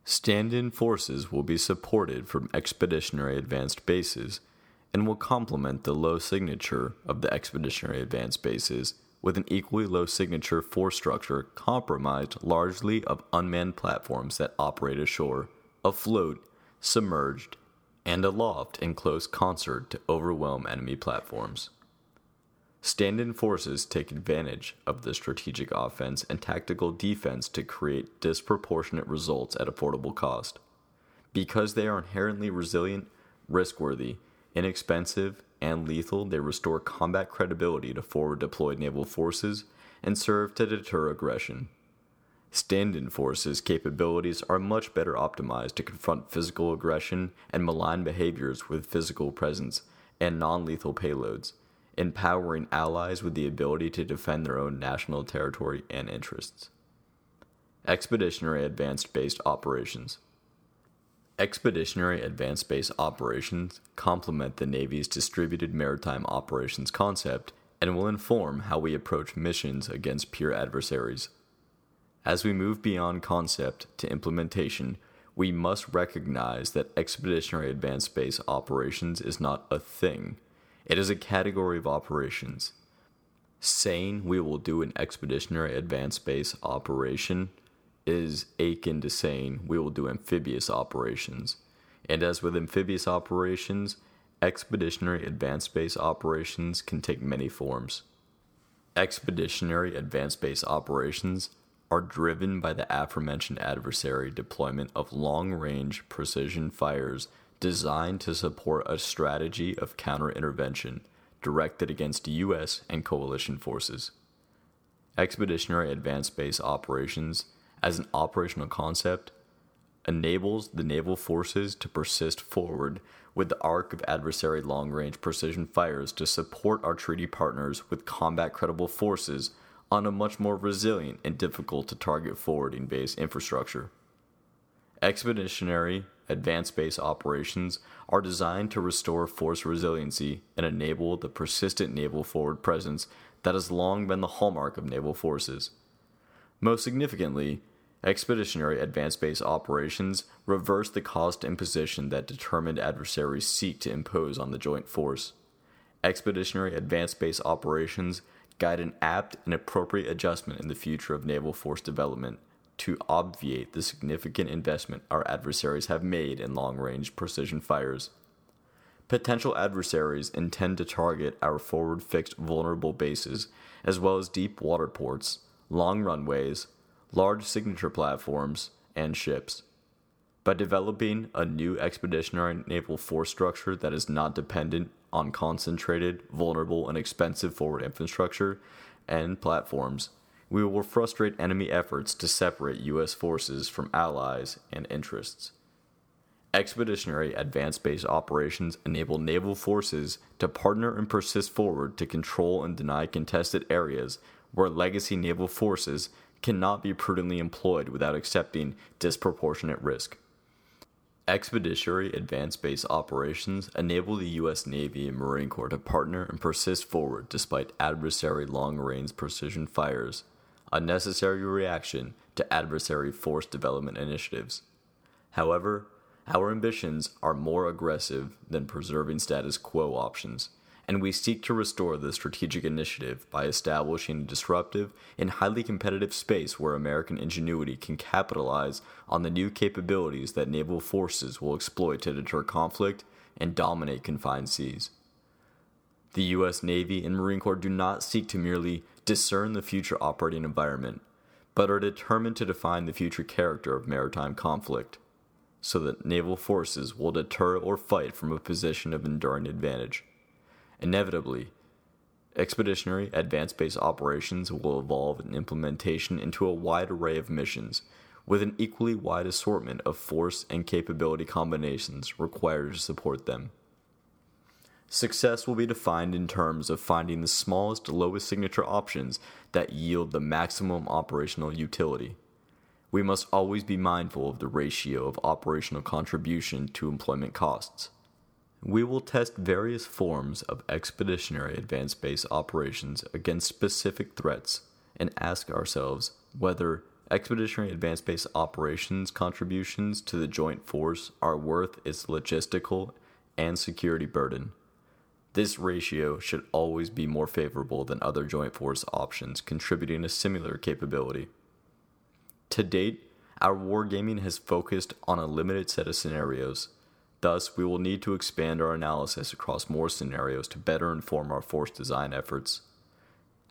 Stand-in forces will be supported from expeditionary advanced bases and will complement the low signature of the expeditionary advanced bases with an equally low signature force structure comprised largely of unmanned platforms that operate ashore, afloat, submerged, and aloft in close concert to overwhelm enemy platforms. Stand-in forces take advantage of the strategic offense and tactical defense to create disproportionate results at affordable cost. Because they are inherently resilient, risk-worthy, inexpensive, and lethal, they restore combat credibility to forward-deployed naval forces and serve to deter aggression. Stand-in forces' capabilities are much better optimized to confront physical aggression and malign behaviors with physical presence and non-lethal payloads, empowering allies with the ability to defend their own national territory and interests. Expeditionary Advanced-Based Operations. Expeditionary Advanced-Based Operations complement the Navy's distributed maritime operations concept and will inform how we approach missions against peer adversaries. As we move beyond concept to implementation, we must recognize that Expeditionary Advanced-Based Operations is not a thing. It is a category of operations. Saying we will do an expeditionary advanced base operation is akin to saying we will do amphibious operations. And as with amphibious operations, Expeditionary Advanced Base Operations can take many forms. Expeditionary Advanced Base Operations are driven by the aforementioned adversary deployment of long-range precision fires designed to support a strategy of counter-intervention directed against U S and coalition forces. Expeditionary Advanced Base Operations, as an operational concept, enables the naval forces to persist forward with the arc of adversary long-range precision fires to support our treaty partners with combat-credible forces on a much more resilient and difficult-to-target forwarding base infrastructure. Expeditionary Advanced Base Operations are designed to restore force resiliency and enable the persistent naval forward presence that has long been the hallmark of naval forces. Most significantly, Expeditionary Advanced Base Operations reverse the cost imposition that determined adversaries seek to impose on the joint force. Expeditionary Advanced Base Operations guide an apt and appropriate adjustment in the future of naval force development to obviate the significant investment our adversaries have made in long-range precision fires. Potential adversaries intend to target our forward fixed vulnerable bases, as well as deep water ports, long runways, large signature platforms, and ships. By developing a new expeditionary naval force structure that is not dependent on concentrated, vulnerable, and expensive forward infrastructure and platforms, we will frustrate enemy efforts to separate U S forces from allies and interests. Expeditionary Advanced Base Operations enable naval forces to partner and persist forward to control and deny contested areas where legacy naval forces cannot be prudently employed without accepting disproportionate risk. Expeditionary Advanced Base Operations enable the U S Navy and Marine Corps to partner and persist forward despite adversary long-range precision fires, a necessary reaction to adversary force development initiatives. However, our ambitions are more aggressive than preserving status quo options, and we seek to restore the strategic initiative by establishing a disruptive and highly competitive space where American ingenuity can capitalize on the new capabilities that naval forces will exploit to deter conflict and dominate confined seas. The U S Navy and Marine Corps do not seek to merely discern the future operating environment, but are determined to define the future character of maritime conflict, so that naval forces will deter or fight from a position of enduring advantage. Inevitably, Expeditionary Advanced Base Operations will evolve in implementation into a wide array of missions, with an equally wide assortment of force and capability combinations required to support them. Success will be defined in terms of finding the smallest, lowest signature options that yield the maximum operational utility. We must always be mindful of the ratio of operational contribution to employment costs. We will test various forms of Expeditionary Advanced Base Operations against specific threats and ask ourselves whether Expeditionary Advanced Base Operations contributions to the joint force are worth its logistical and security burden. This ratio should always be more favorable than other joint force options contributing a similar capability. To date, our wargaming has focused on a limited set of scenarios. Thus, we will need to expand our analysis across more scenarios to better inform our force design efforts.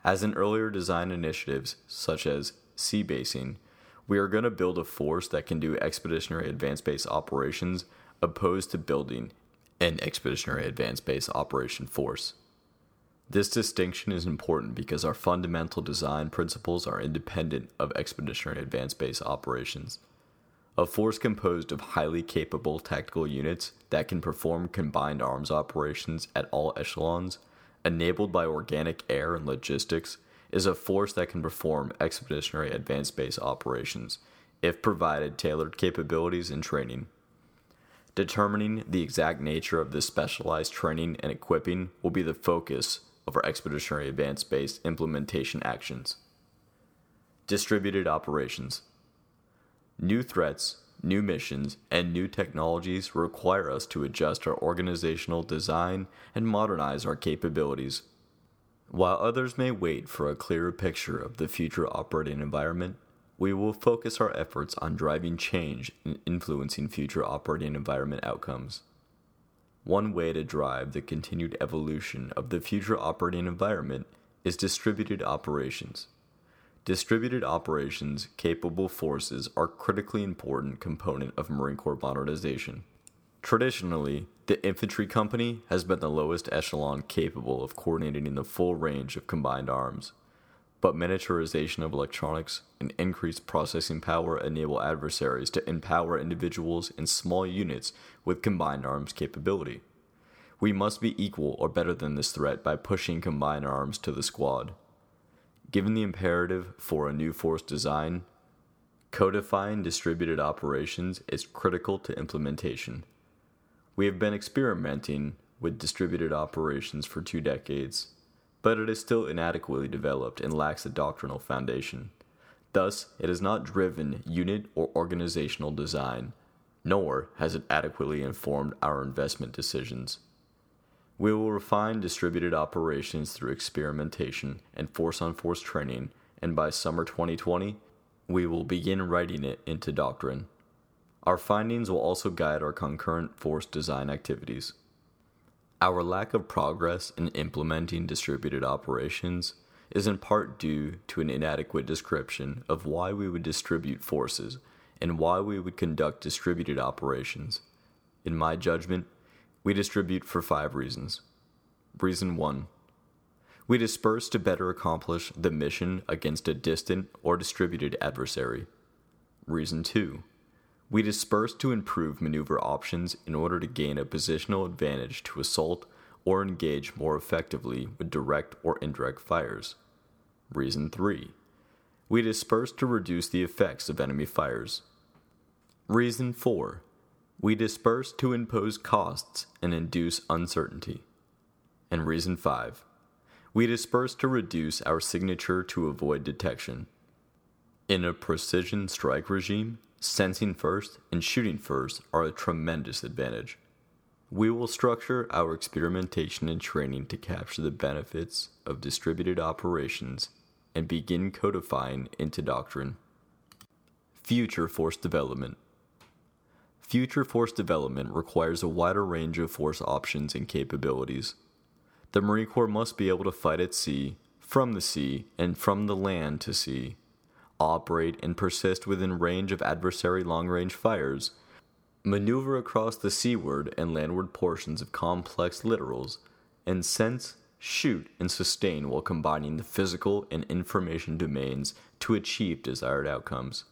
As in earlier design initiatives, such as sea basing, we are going to build a force that can do Expeditionary Advanced Base Operations opposed to building an Expeditionary Advanced Base Operation force. This distinction is important because our fundamental design principles are independent of Expeditionary Advanced Base Operations. A force composed of highly capable tactical units that can perform combined arms operations at all echelons, enabled by organic air and logistics, is a force that can perform Expeditionary Advanced Base Operations, if provided tailored capabilities and training. Determining the exact nature of this specialized training and equipping will be the focus of our Expeditionary Advanced Base implementation actions. Distributed operations. New threats, new missions, and new technologies require us to adjust our organizational design and modernize our capabilities. While others may wait for a clearer picture of the future operating environment, we will focus our efforts on driving change and influencing future operating environment outcomes. One way to drive the continued evolution of the future operating environment is distributed operations. Distributed operations capable forces are a critically important component of Marine Corps modernization. Traditionally, the infantry company has been the lowest echelon capable of coordinating the full range of combined arms, but miniaturization of electronics and increased processing power enable adversaries to empower individuals in small units with combined arms capability. We must be equal or better than this threat by pushing combined arms to the squad. Given the imperative for a new force design, codifying distributed operations is critical to implementation. We have been experimenting with distributed operations for two decades, but it is still inadequately developed and lacks a doctrinal foundation. Thus, it has not driven unit or organizational design, nor has it adequately informed our investment decisions. We will refine distributed operations through experimentation and force-on-force training, and by summer twenty twenty, we will begin writing it into doctrine. Our findings will also guide our concurrent force design activities. Our lack of progress in implementing distributed operations is in part due to an inadequate description of why we would distribute forces and why we would conduct distributed operations. In my judgment, we distribute for five reasons. Reason one. We disperse to better accomplish the mission against a distant or distributed adversary. Reason two. We disperse to improve maneuver options in order to gain a positional advantage to assault or engage more effectively with direct or indirect fires. Reason three. We disperse to reduce the effects of enemy fires. Reason four. We disperse to impose costs and induce uncertainty. And reason five. We disperse to reduce our signature to avoid detection. In a precision strike regime, sensing first and shooting first are a tremendous advantage. We will structure our experimentation and training to capture the benefits of distributed operations and begin codifying into doctrine. Future force development. Future force development requires a wider range of force options and capabilities. The Marine Corps must be able to fight at sea, from the sea, and from the land to sea, operate and persist within range of adversary long-range fires, maneuver across the seaward and landward portions of complex littorals, and sense, shoot, and sustain while combining the physical and information domains to achieve desired outcomes.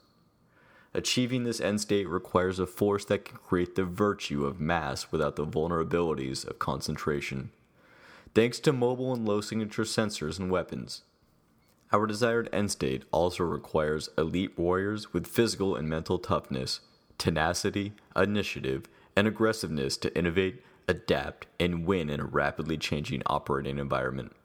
Achieving this end state requires a force that can create the virtue of mass without the vulnerabilities of concentration. Thanks to mobile and low-signature sensors and weapons, our desired end state also requires elite warriors with physical and mental toughness, tenacity, initiative, and aggressiveness to innovate, adapt, and win in a rapidly changing operating environment.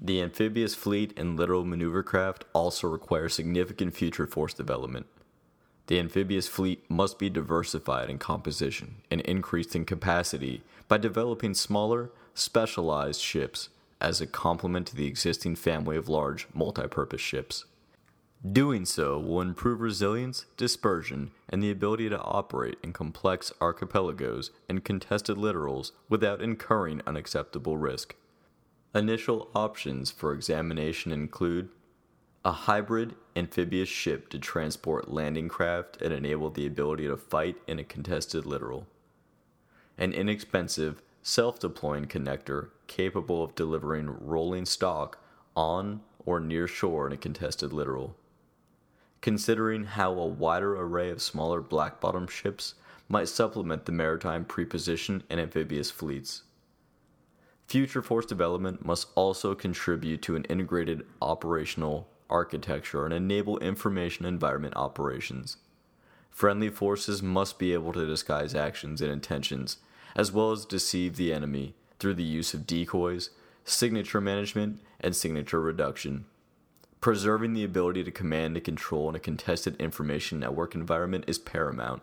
The amphibious fleet and littoral maneuver craft also require significant future force development. The amphibious fleet must be diversified in composition and increased in capacity by developing smaller, specialized ships as a complement to the existing family of large, multi-purpose ships. Doing so will improve resilience, dispersion, and the ability to operate in complex archipelagos and contested littorals without incurring unacceptable risk. Initial options for examination include a hybrid amphibious ship to transport landing craft and enable the ability to fight in a contested littoral, an inexpensive, self-deploying connector capable of delivering rolling stock on or near shore in a contested littoral. Considering how a wider array of smaller black-bottom ships might supplement the maritime preposition and amphibious fleets. Future force development must also contribute to an integrated operational architecture and enable information environment operations. Friendly forces must be able to disguise actions and intentions, as well as deceive the enemy through the use of decoys, signature management, and signature reduction. Preserving the ability to command and control in a contested information network environment is paramount.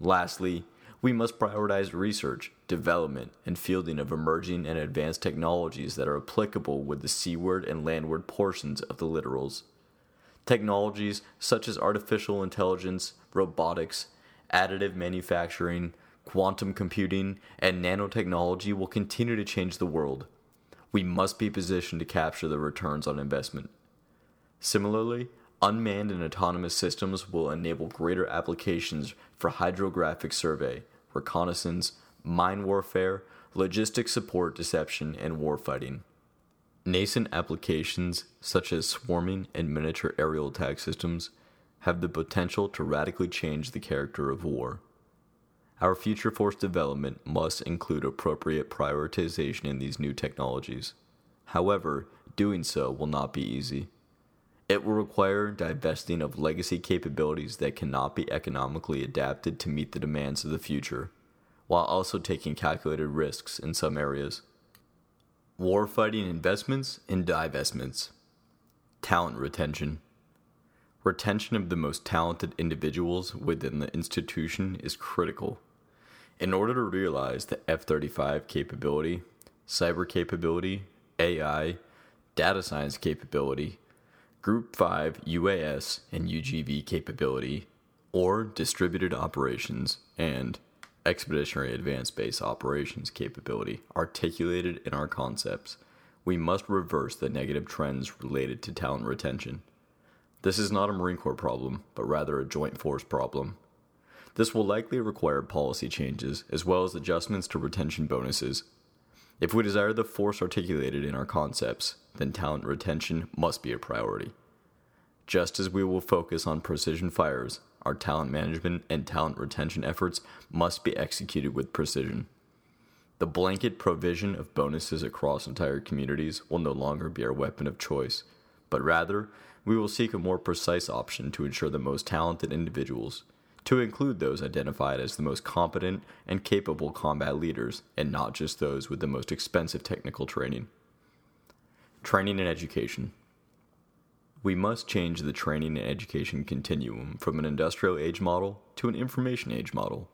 Lastly, we must prioritize research, development, and fielding of emerging and advanced technologies that are applicable with the seaward and landward portions of the littorals. Technologies such as artificial intelligence, robotics, additive manufacturing, quantum computing, and nanotechnology will continue to change the world. We must be positioned to capture the returns on investment. Similarly, unmanned and autonomous systems will enable greater applications for hydrographic survey, reconnaissance, mine warfare, logistics support, deception, and warfighting. Nascent applications, such as swarming and miniature aerial attack systems, have the potential to radically change the character of war. Our future force development must include appropriate prioritization in these new technologies. However, doing so will not be easy. It will require divesting of legacy capabilities that cannot be economically adapted to meet the demands of the future, while also taking calculated risks in some areas. Warfighting investments and divestments. Talent retention. Retention of the most talented individuals within the institution is critical. In order to realize the F thirty-five capability, cyber capability, A I, data science capability, Group five U A S and U G V capability, or distributed operations and expeditionary advanced base operations capability articulated in our concepts, we must reverse the negative trends related to talent retention. This is not a Marine Corps problem, but rather a joint force problem. This will likely require policy changes as well as adjustments to retention bonuses. If we desire the force articulated in our concepts, then talent retention must be a priority. Just as we will focus on precision fires, our talent management and talent retention efforts must be executed with precision. The blanket provision of bonuses across entire communities will no longer be our weapon of choice, but rather, we will seek a more precise option to ensure the most talented individuals, to include those identified as the most competent and capable combat leaders, and not just those with the most expensive technical training. Training and education. We must change the training and education continuum from an industrial age model to an information age model.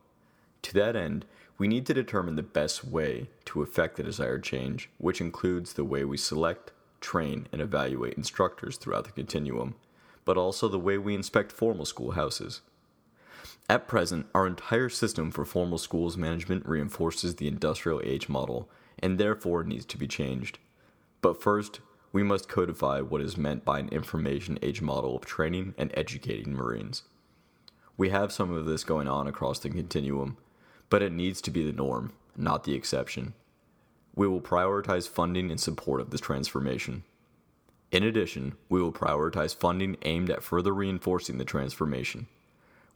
To that end, we need to determine the best way to effect the desired change, which includes the way we select, train, and evaluate instructors throughout the continuum, but also the way we inspect formal schoolhouses. At present, our entire system for formal schools management reinforces the industrial age model, and therefore needs to be changed. But first, we must codify what is meant by an information age model of training and educating Marines. We have some of this going on across the continuum, but it needs to be the norm, not the exception. We will prioritize funding in support of this transformation. In addition, we will prioritize funding aimed at further reinforcing the transformation.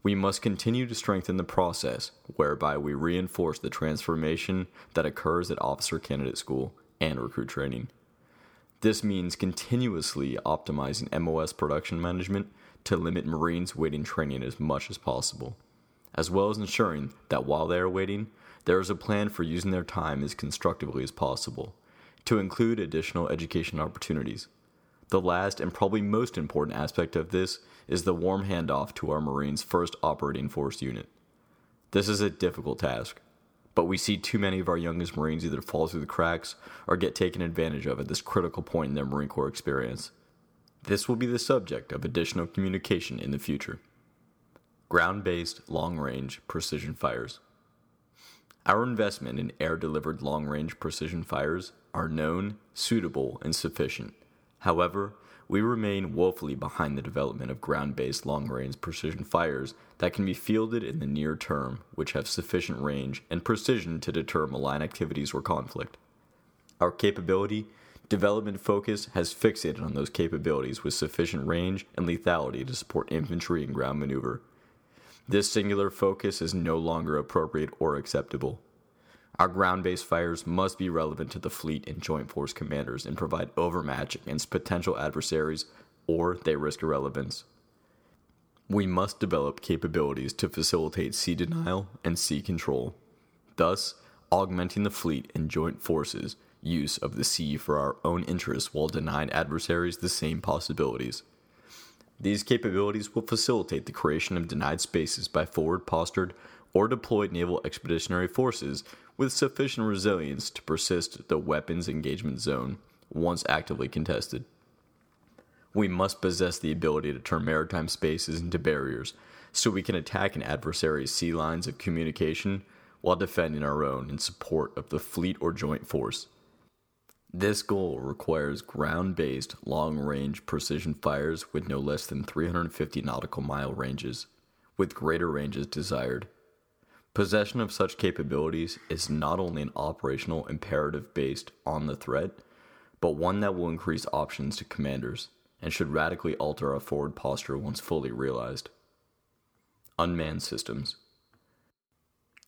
We must continue to strengthen the process whereby we reinforce the transformation that occurs at Officer Candidate School and recruit training. This means continuously optimizing M O S production management to limit Marines waiting training as much as possible, as well as ensuring that while they are waiting, there is a plan for using their time as constructively as possible, to include additional education opportunities. The last and probably most important aspect of this is the warm handoff to our Marines' first operating force unit. This is a difficult task, but we see too many of our youngest Marines either fall through the cracks or get taken advantage of at this critical point in their Marine Corps experience. This will be the subject of additional communication in the future. Ground-based, long-range precision fires. Our investment in air-delivered long-range precision fires are known, suitable, and sufficient. However, we remain woefully behind the development of ground-based long-range precision fires that can be fielded in the near term, which have sufficient range and precision to deter malign activities or conflict. Our capability development focus has fixated on those capabilities with sufficient range and lethality to support infantry and ground maneuver. This singular focus is no longer appropriate or acceptable. Our ground-based fires must be relevant to the fleet and joint force commanders and provide overmatch against potential adversaries, or they risk irrelevance. We must develop capabilities to facilitate sea denial and sea control, thus augmenting the fleet and joint forces' use of the sea for our own interests while denying adversaries the same possibilities. These capabilities will facilitate the creation of denied spaces by forward-postured or deployed naval expeditionary forces with sufficient resilience to persist the weapons engagement zone once actively contested. We must possess the ability to turn maritime spaces into barriers so we can attack an adversary's sea lines of communication while defending our own in support of the fleet or joint force. This goal requires ground-based, long-range precision fires with no less than three hundred fifty nautical mile ranges, with greater ranges desired. Possession of such capabilities is not only an operational imperative based on the threat, but one that will increase options to commanders and should radically alter our forward posture once fully realized. Unmanned systems.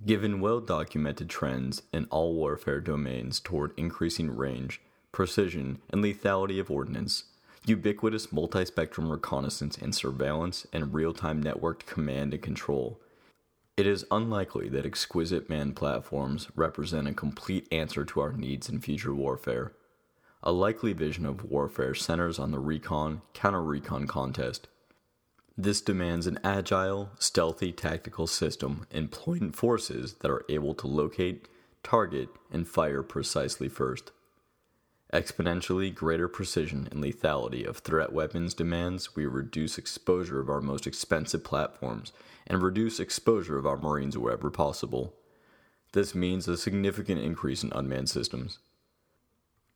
Given well-documented trends in all warfare domains toward increasing range, precision, and lethality of ordnance, ubiquitous multispectrum reconnaissance and surveillance, and real-time networked command and control, it is unlikely that exquisite manned platforms represent a complete answer to our needs in future warfare. A likely vision of warfare centers on the recon-counter-recon contest. This demands an agile, stealthy tactical system employing forces that are able to locate, target, and fire precisely first. Exponentially greater precision and lethality of threat weapons demands we reduce exposure of our most expensive platforms and reduce exposure of our Marines wherever possible. This means a significant increase in unmanned systems.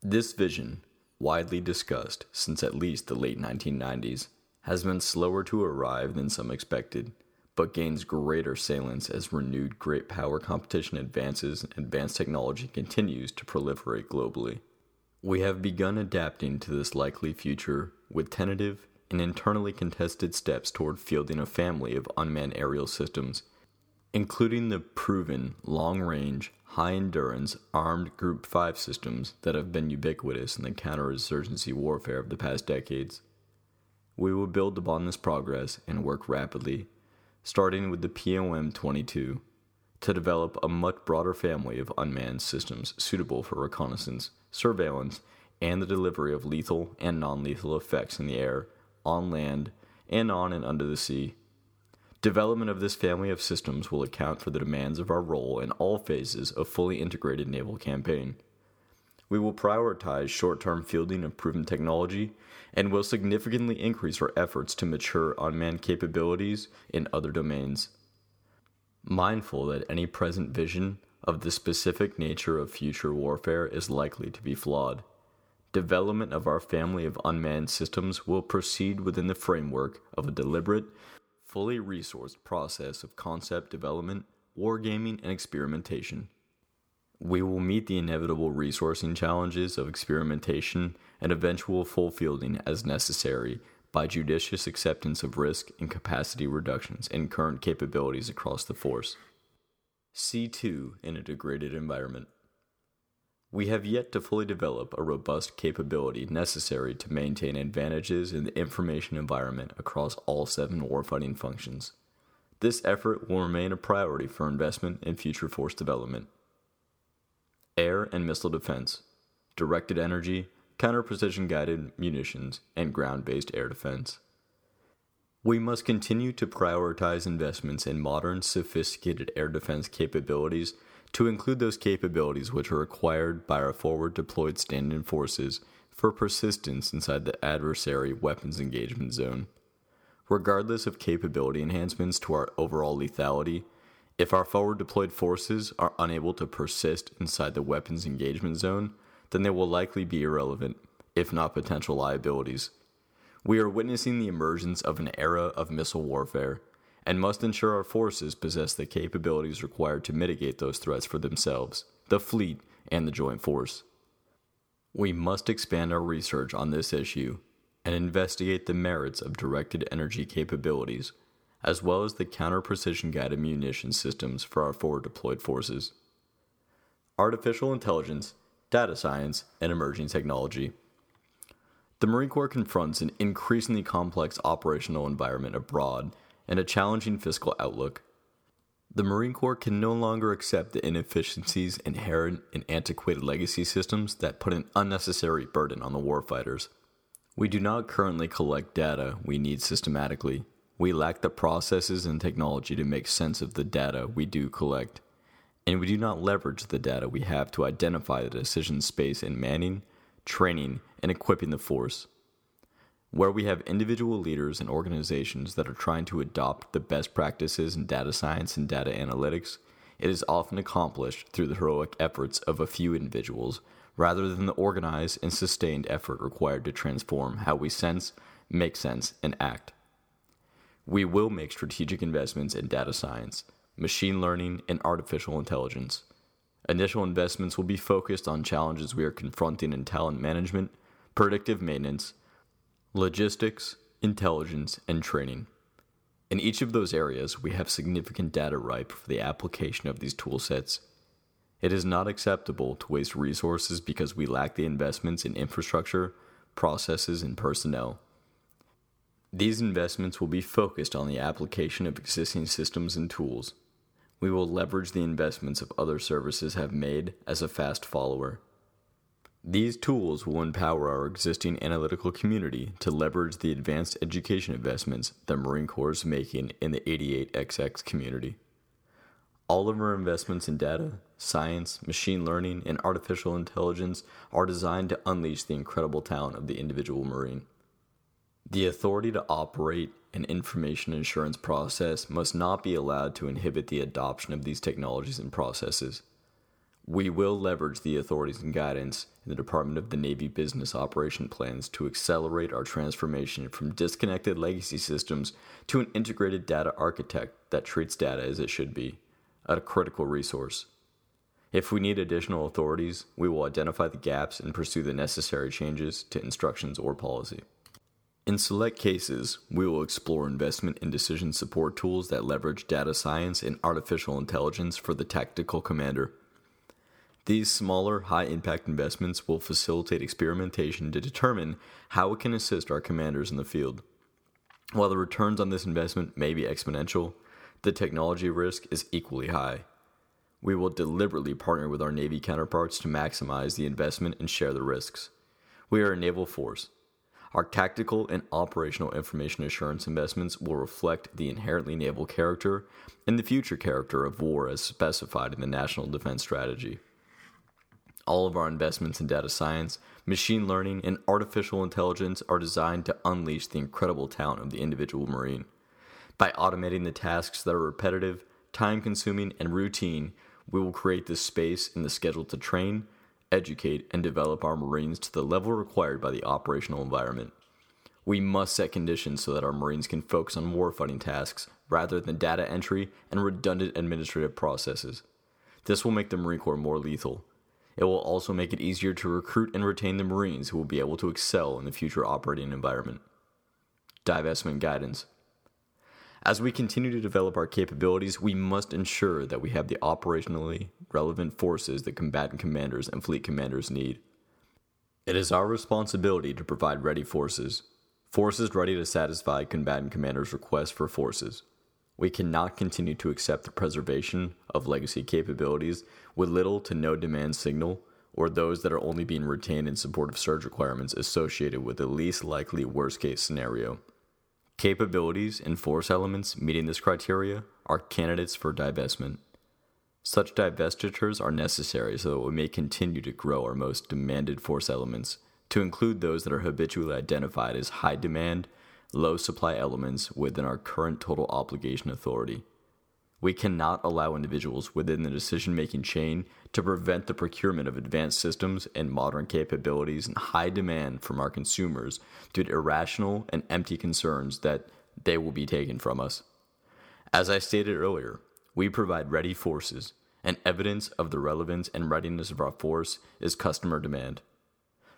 This vision, widely discussed since at least the late nineteen nineties, has been slower to arrive than some expected, but gains greater salience as renewed great power competition advances and advanced technology continues to proliferate globally. We have begun adapting to this likely future with tentative and internally contested steps toward fielding a family of unmanned aerial systems, including the proven long-range, high-endurance armed Group five systems that have been ubiquitous in the counterinsurgency warfare of the past decades. We will build upon this progress and work rapidly, starting with the P O M twenty-two, to develop a much broader family of unmanned systems suitable for reconnaissance, surveillance, and the delivery of lethal and non-lethal effects in the air, on land, and on and under the sea. Development of this family of systems will account for the demands of our role in all phases of fully integrated naval campaign. We will prioritize short-term fielding of proven technology and will significantly increase our efforts to mature unmanned capabilities in other domains. Mindful that any present vision of the specific nature of future warfare is likely to be flawed, development of our family of unmanned systems will proceed within the framework of a deliberate, fully resourced process of concept development, wargaming, and experimentation. We will meet the inevitable resourcing challenges of experimentation and eventual full fielding as necessary by judicious acceptance of risk and capacity reductions in current capabilities across the force. C two in a degraded environment. We have yet to fully develop a robust capability necessary to maintain advantages in the information environment across all seven warfighting functions. This effort will remain a priority for investment in future force development. Air and missile defense, directed energy, counter-precision-guided munitions, and ground-based air defense. We must continue to prioritize investments in modern, sophisticated air defense capabilities to include those capabilities which are required by our forward-deployed standing forces for persistence inside the adversary weapons engagement zone. Regardless of capability enhancements to our overall lethality, if our forward-deployed forces are unable to persist inside the weapons engagement zone, then they will likely be irrelevant, if not potential liabilities. We are witnessing the emergence of an era of missile warfare, and must ensure our forces possess the capabilities required to mitigate those threats for themselves, the fleet, and the joint force. We must expand our research on this issue, and investigate the merits of directed energy capabilities, as well as the counter-precision-guided munition systems for our forward-deployed forces. Artificial intelligence, data science, and emerging technology. The Marine Corps confronts an increasingly complex operational environment abroad and a challenging fiscal outlook. The Marine Corps can no longer accept the inefficiencies inherent in antiquated legacy systems that put an unnecessary burden on the warfighters. We do not currently collect data we need systematically. We lack the processes and technology to make sense of the data we do collect, and we do not leverage the data we have to identify the decision space in manning, training, and equipping the force. Where we have individual leaders and organizations that are trying to adopt the best practices in data science and data analytics, it is often accomplished through the heroic efforts of a few individuals, rather than the organized and sustained effort required to transform how we sense, make sense, and act. We will make strategic investments in data science, machine learning, and artificial intelligence. Initial investments will be focused on challenges we are confronting in talent management, predictive maintenance, logistics, intelligence, and training. In each of those areas, we have significant data ripe for the application of these toolsets. It is not acceptable to waste resources because we lack the investments in infrastructure, processes, and personnel. These investments will be focused on the application of existing systems and tools. We will leverage the investments of other services have made as a fast follower. These tools will empower our existing analytical community to leverage the advanced education investments the Marine Corps is making in the eighty-eight X X community. All of our investments in data, science, machine learning, and artificial intelligence are designed to unleash the incredible talent of the individual Marine. The authority to operate an information assurance process must not be allowed to inhibit the adoption of these technologies and processes. We will leverage the authorities and guidance in the Department of the Navy Business Operation Plans to accelerate our transformation from disconnected legacy systems to an integrated data architect that treats data as it should be, a critical resource. If we need additional authorities, we will identify the gaps and pursue the necessary changes to instructions or policy. In select cases, we will explore investment in decision support tools that leverage data science and artificial intelligence for the tactical commander. These smaller, high-impact investments will facilitate experimentation to determine how it can assist our commanders in the field. While the returns on this investment may be exponential, the technology risk is equally high. We will deliberately partner with our Navy counterparts to maximize the investment and share the risks. We are a naval force. Our tactical and operational information assurance investments will reflect the inherently naval character and the future character of war as specified in the National Defense Strategy. All of our investments in data science, machine learning, and artificial intelligence are designed to unleash the incredible talent of the individual Marine. By automating the tasks that are repetitive, time-consuming, and routine, we will create the space in the schedule to train, educate, and develop our Marines to the level required by the operational environment. We must set conditions so that our Marines can focus on warfighting tasks rather than data entry and redundant administrative processes. This will make the Marine Corps more lethal. It will also make it easier to recruit and retain the Marines who will be able to excel in the future operating environment. Divestment guidance. As we continue to develop our capabilities, we must ensure that we have the operationally relevant forces that combatant commanders and fleet commanders need. It is our responsibility to provide ready forces, forces ready to satisfy combatant commanders' requests for forces. We cannot continue to accept the preservation of legacy capabilities with little to no demand signal or those that are only being retained in support of surge requirements associated with the least likely worst-case scenario. Capabilities and force elements meeting this criteria are candidates for divestment. Such divestitures are necessary so that we may continue to grow our most demanded force elements, to include those that are habitually identified as high demand, low supply elements within our current total obligation authority. We cannot allow individuals within the decision-making chain to prevent the procurement of advanced systems and modern capabilities in high demand from our consumers due to irrational and empty concerns that they will be taken from us. As I stated earlier, we provide ready forces, and evidence of the relevance and readiness of our force is customer demand.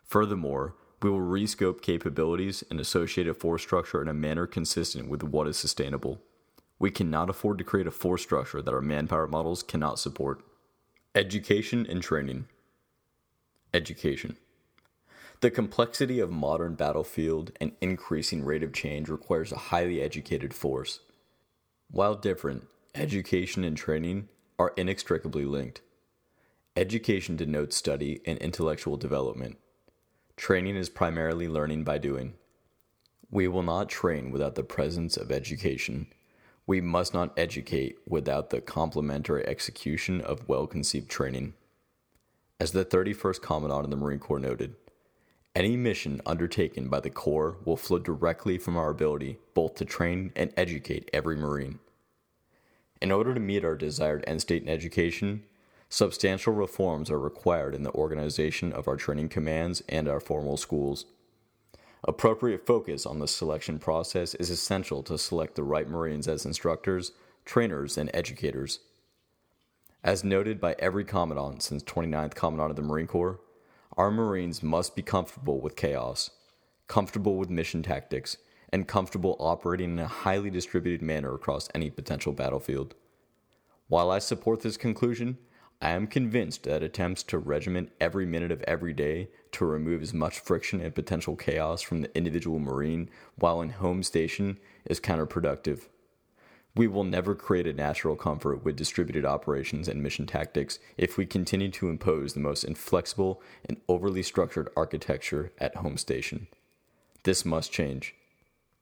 Furthermore, we will rescope capabilities and associated force structure in a manner consistent with what is sustainable. We cannot afford to create a force structure that our manpower models cannot support. Education and training. Education. The complexity of modern battlefield and increasing rate of change requires a highly educated force. While different, education and training are inextricably linked. Education denotes study and intellectual development. Training is primarily learning by doing. We will not train without the presence of education. We must not educate without the complementary execution of well-conceived training. As the thirty-first Commandant of the Marine Corps noted, any mission undertaken by the Corps will flow directly from our ability both to train and educate every Marine. In order to meet our desired end state in education, substantial reforms are required in the organization of our training commands and our formal schools. Appropriate focus on the selection process is essential to select the right Marines as instructors, trainers, and educators. As noted by every Commandant since twenty-ninth Commandant of the Marine Corps, our Marines must be comfortable with chaos, comfortable with mission tactics, and comfortable operating in a highly distributed manner across any potential battlefield. While I support this conclusion, I am convinced that attempts to regiment every minute of every day to remove as much friction and potential chaos from the individual Marine while in home station is counterproductive. We will never create a natural comfort with distributed operations and mission tactics if we continue to impose the most inflexible and overly structured architecture at home station. This must change.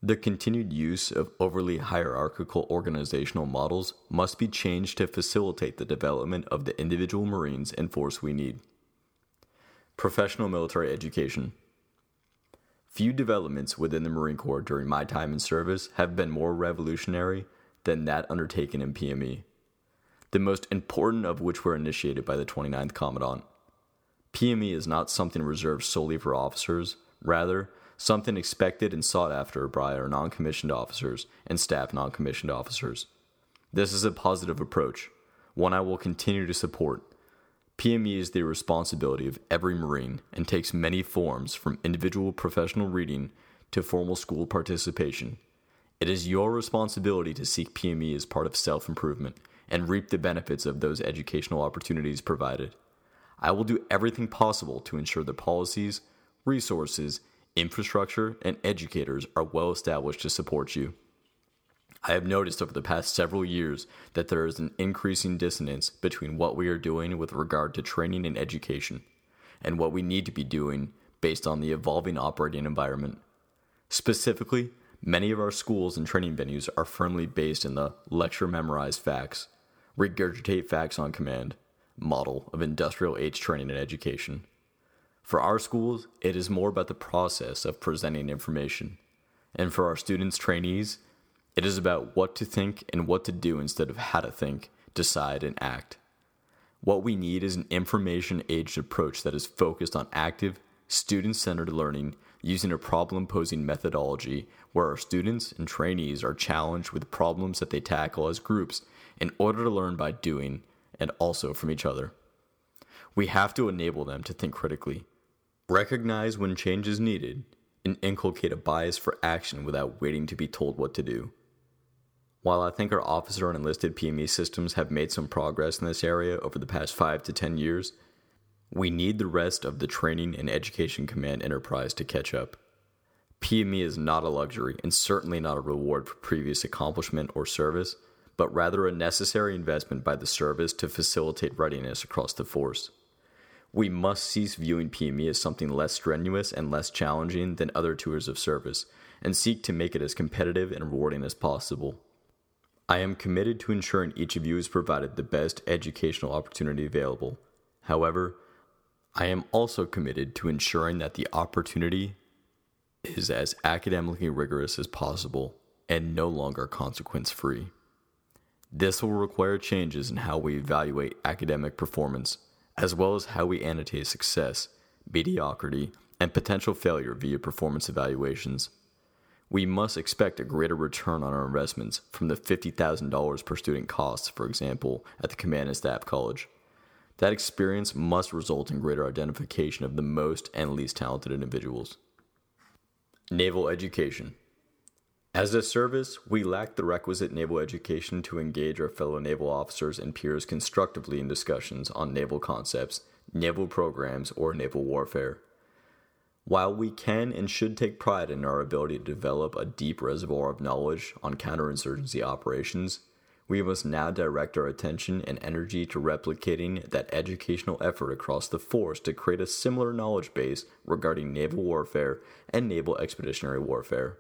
The continued use of overly hierarchical organizational models must be changed to facilitate the development of the individual Marines and force we need. Professional military education. Few developments within the Marine Corps during my time in service have been more revolutionary than that undertaken in P M E, the most important of which were initiated by the twenty-ninth Commandant. P M E is not something reserved solely for officers, rather, something expected and sought after by our non-commissioned officers and staff non-commissioned officers. This is a positive approach, one I will continue to support. P M E is the responsibility of every Marine and takes many forms, from individual professional reading to formal school participation. It is your responsibility to seek P M E as part of self-improvement and reap the benefits of those educational opportunities provided. I will do everything possible to ensure the policies, resources, infrastructure, and educators are well established to support you. I have noticed over the past several years that there is an increasing dissonance between what we are doing with regard to training and education and what we need to be doing based on the evolving operating environment. Specifically, many of our schools and training venues are firmly based in the lecture memorize facts, regurgitate facts on command model of industrial age training and education. For our schools, it is more about the process of presenting information. And for our students' trainees, it is about what to think and what to do instead of how to think, decide, and act. What we need is an information-aged approach that is focused on active, student-centered learning using a problem-posing methodology where our students and trainees are challenged with problems that they tackle as groups in order to learn by doing and also from each other. We have to enable them to think critically, recognize when change is needed, and inculcate a bias for action without waiting to be told what to do. While I think our officer and enlisted P M E systems have made some progress in this area over the past five to ten years, we need the rest of the training and education command enterprise to catch up. P M E is not a luxury and certainly not a reward for previous accomplishment or service, but rather a necessary investment by the service to facilitate readiness across the force. We must cease viewing P M E as something less strenuous and less challenging than other tours of service, and seek to make it as competitive and rewarding as possible. I am committed to ensuring each of you is provided the best educational opportunity available. However, I am also committed to ensuring that the opportunity is as academically rigorous as possible and no longer consequence-free. This will require changes in how we evaluate academic performance, as well as how we annotate success, mediocrity, and potential failure via performance evaluations. We must expect a greater return on our investments from the fifty thousand dollars per student costs, for example, at the Command and Staff College. That experience must result in greater identification of the most and least talented individuals. Naval education. As a service, we lack the requisite naval education to engage our fellow naval officers and peers constructively in discussions on naval concepts, naval programs, or naval warfare. While we can and should take pride in our ability to develop a deep reservoir of knowledge on counterinsurgency operations, we must now direct our attention and energy to replicating that educational effort across the force to create a similar knowledge base regarding naval warfare and naval expeditionary warfare.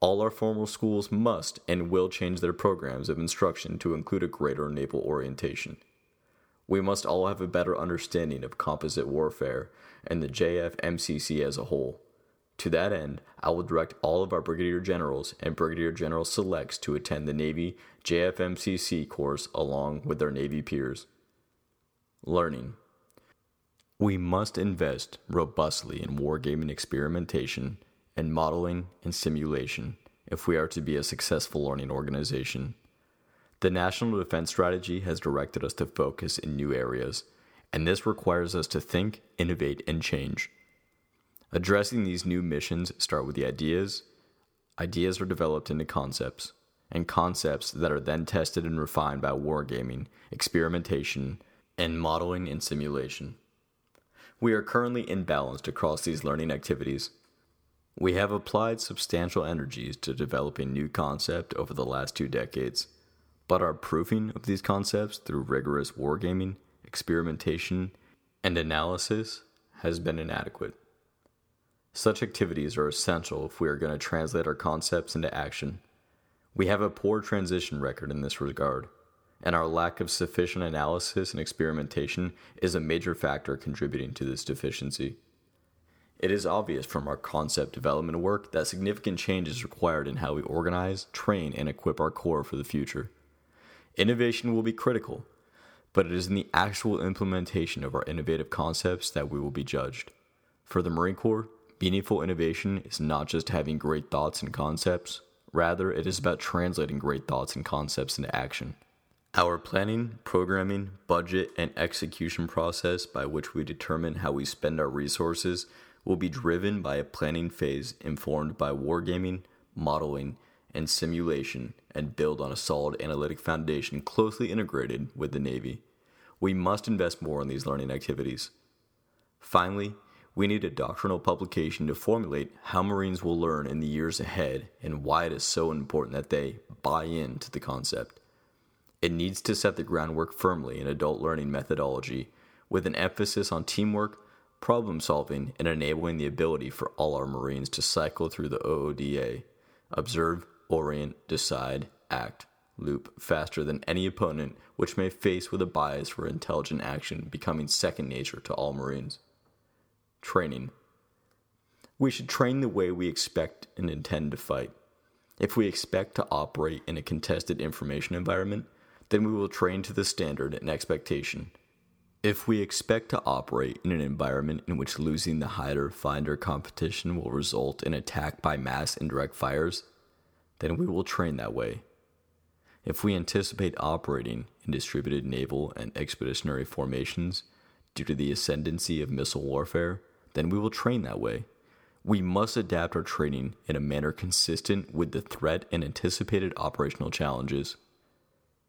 All our formal schools must and will change their programs of instruction to include a greater naval orientation. We must all have a better understanding of composite warfare and the J F M C C as a whole. To that end, I will direct all of our Brigadier Generals and Brigadier General Selects to attend the Navy J F M C C course along with their Navy peers. Learning. We must invest robustly in wargaming experimentation and modeling and simulation if we are to be a successful learning organization. The National Defense Strategy has directed us to focus in new areas, and this requires us to think, innovate, and change. Addressing these new missions start with the ideas. Ideas are developed into concepts, and concepts that are then tested and refined by wargaming, experimentation, and modeling and simulation. We are currently imbalanced across these learning activities. We have applied substantial energies to developing new concepts over the last two decades, but our proofing of these concepts through rigorous wargaming, experimentation, and analysis has been inadequate. Such activities are essential if we are going to translate our concepts into action. We have a poor transition record in this regard, and our lack of sufficient analysis and experimentation is a major factor contributing to this deficiency. It is obvious from our concept development work that significant change is required in how we organize, train, and equip our Corps for the future. Innovation will be critical, but it is in the actual implementation of our innovative concepts that we will be judged. For the Marine Corps, meaningful innovation is not just having great thoughts and concepts, rather it is about translating great thoughts and concepts into action. Our planning, programming, budget, and execution process by which we determine how we spend our resources will be driven by a planning phase informed by wargaming, modeling, and simulation, and build on a solid analytic foundation closely integrated with the Navy. We must invest more in these learning activities. Finally, we need a doctrinal publication to formulate how Marines will learn in the years ahead and why it is so important that they buy into the concept. It needs to set the groundwork firmly in adult learning methodology with an emphasis on teamwork, problem solving, and enabling the ability for all our Marines to cycle through the O O D A, observe, orient, decide, act, loop faster than any opponent which may face with a bias for intelligent action becoming second nature to all Marines. Training. We should train the way we expect and intend to fight. If we expect to operate in a contested information environment, then we will train to the standard and expectation. If we expect to operate in an environment in which losing the hider-finder competition will result in attack by mass indirect fires, then we will train that way. If we anticipate operating in distributed naval and expeditionary formations due to the ascendancy of missile warfare, then we will train that way. We must adapt our training in a manner consistent with the threat and anticipated operational challenges.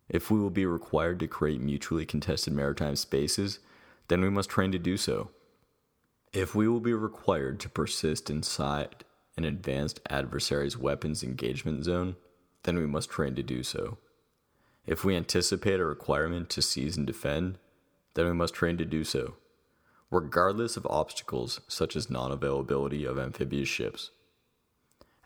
If we will be required to create mutually contested maritime spaces, then we must train to do so. If we will be required to persist inside an advanced adversary's weapons engagement zone, then we must train to do so. If we anticipate a requirement to seize and defend, then we must train to do so, regardless of obstacles such as non-availability of amphibious ships.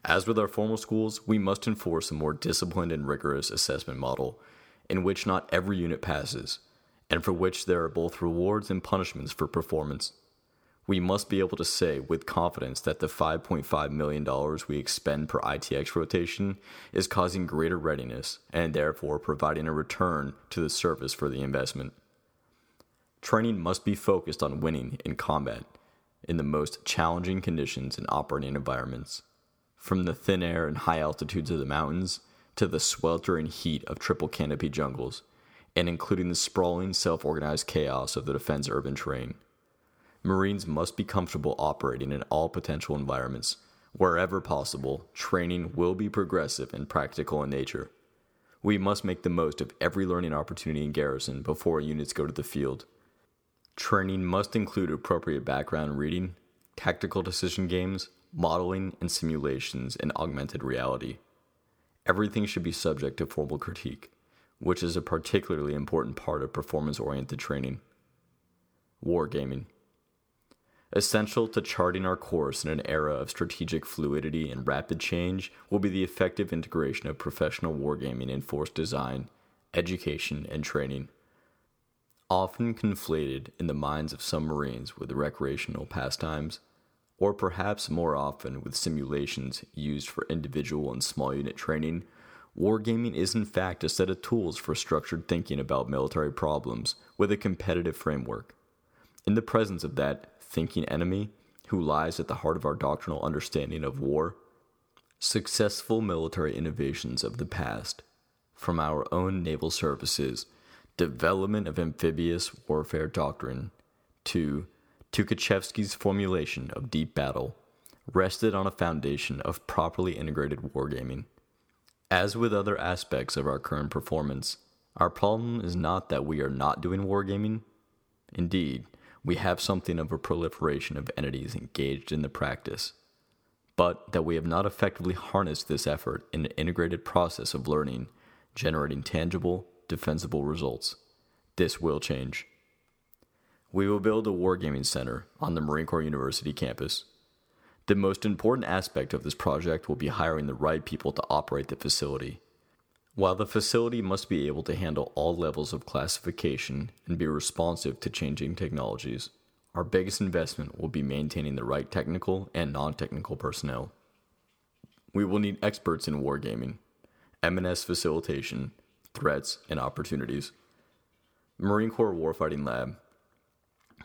As with our formal schools, we must enforce a more disciplined and rigorous assessment model in which not every unit passes, and for which there are both rewards and punishments for performance. We must be able to say with confidence that the five point five million dollars we expend per I T X rotation is causing greater readiness and therefore providing a return to the service for the investment. Training must be focused on winning in combat in the most challenging conditions and operating environments, from the thin air and high altitudes of the mountains to the sweltering heat of triple canopy jungles, and including the sprawling, self-organized chaos of the defense urban terrain. Marines must be comfortable operating in all potential environments. Wherever possible, training will be progressive and practical in nature. We must make the most of every learning opportunity in garrison before units go to the field. Training must include appropriate background reading, tactical decision games, modeling and simulations, and augmented reality. Everything should be subject to formal critique, which is a particularly important part of performance-oriented training. Wargaming. Essential to charting our course in an era of strategic fluidity and rapid change will be the effective integration of professional wargaming in force design, education, and training. Often conflated in the minds of some Marines with recreational pastimes, or perhaps more often with simulations used for individual and small unit training, wargaming is in fact a set of tools for structured thinking about military problems with a competitive framework. In the presence of that thinking enemy, who lies at the heart of our doctrinal understanding of war, successful military innovations of the past, from our own naval services, development of amphibious warfare doctrine, to Tukhachevsky's formulation of deep battle, rested on a foundation of properly integrated wargaming. As with other aspects of our current performance, our problem is not that we are not doing wargaming. Indeed, we have something of a proliferation of entities engaged in the practice, but that we have not effectively harnessed this effort in an integrated process of learning, generating tangible, defensible results. This will change. We will build a wargaming center on the Marine Corps University campus. The most important aspect of this project will be hiring the right people to operate the facility. While the facility must be able to handle all levels of classification and be responsive to changing technologies, our biggest investment will be maintaining the right technical and non-technical personnel. We will need experts in wargaming, M and S facilitation, threats, and opportunities. Marine Corps Warfighting Lab.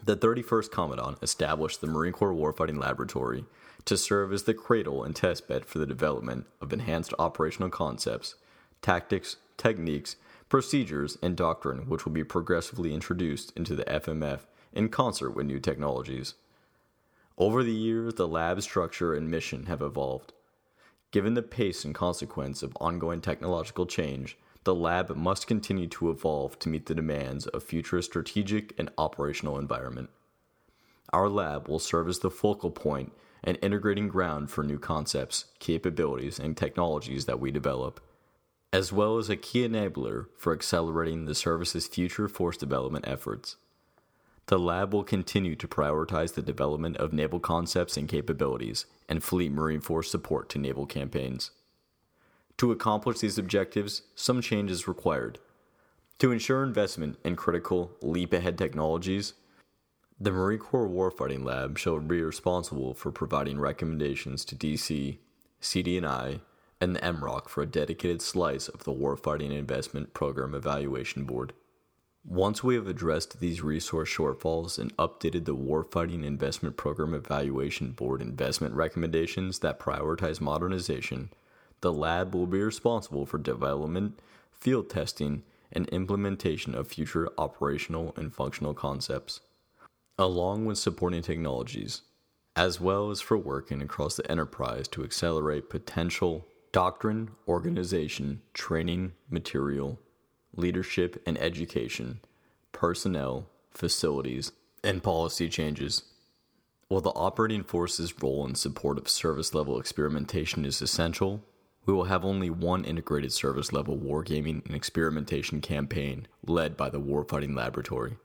The thirty-first Commandant established the Marine Corps Warfighting Laboratory to serve as the cradle and testbed for the development of enhanced operational concepts, tactics, techniques, procedures, and doctrine, which will be progressively introduced into the F M F in concert with new technologies. Over the years, the lab's structure and mission have evolved. Given the pace and consequence of ongoing technological change, the lab must continue to evolve to meet the demands of future strategic and operational environment. Our lab will serve as the focal point and integrating ground for new concepts, capabilities, and technologies that we develop, as well as a key enabler for accelerating the service's future force development efforts. The lab will continue to prioritize the development of naval concepts and capabilities and fleet Marine Force support to naval campaigns. To accomplish these objectives, some change is required. To ensure investment in critical leap-ahead technologies, the Marine Corps Warfighting Lab shall be responsible for providing recommendations to D C, C D and I, and the M R O C for a dedicated slice of the Warfighting Investment Program Evaluation Board. Once we have addressed these resource shortfalls and updated the Warfighting Investment Program Evaluation Board investment recommendations that prioritize modernization, the lab will be responsible for development, field testing, and implementation of future operational and functional concepts, along with supporting technologies, as well as for working across the enterprise to accelerate potential doctrine, organization, training, material, leadership and education, personnel, facilities, and policy changes. While the operating force's role in support of service-level experimentation is essential, we will have only one integrated service-level wargaming and experimentation campaign led by the Warfighting Laboratory.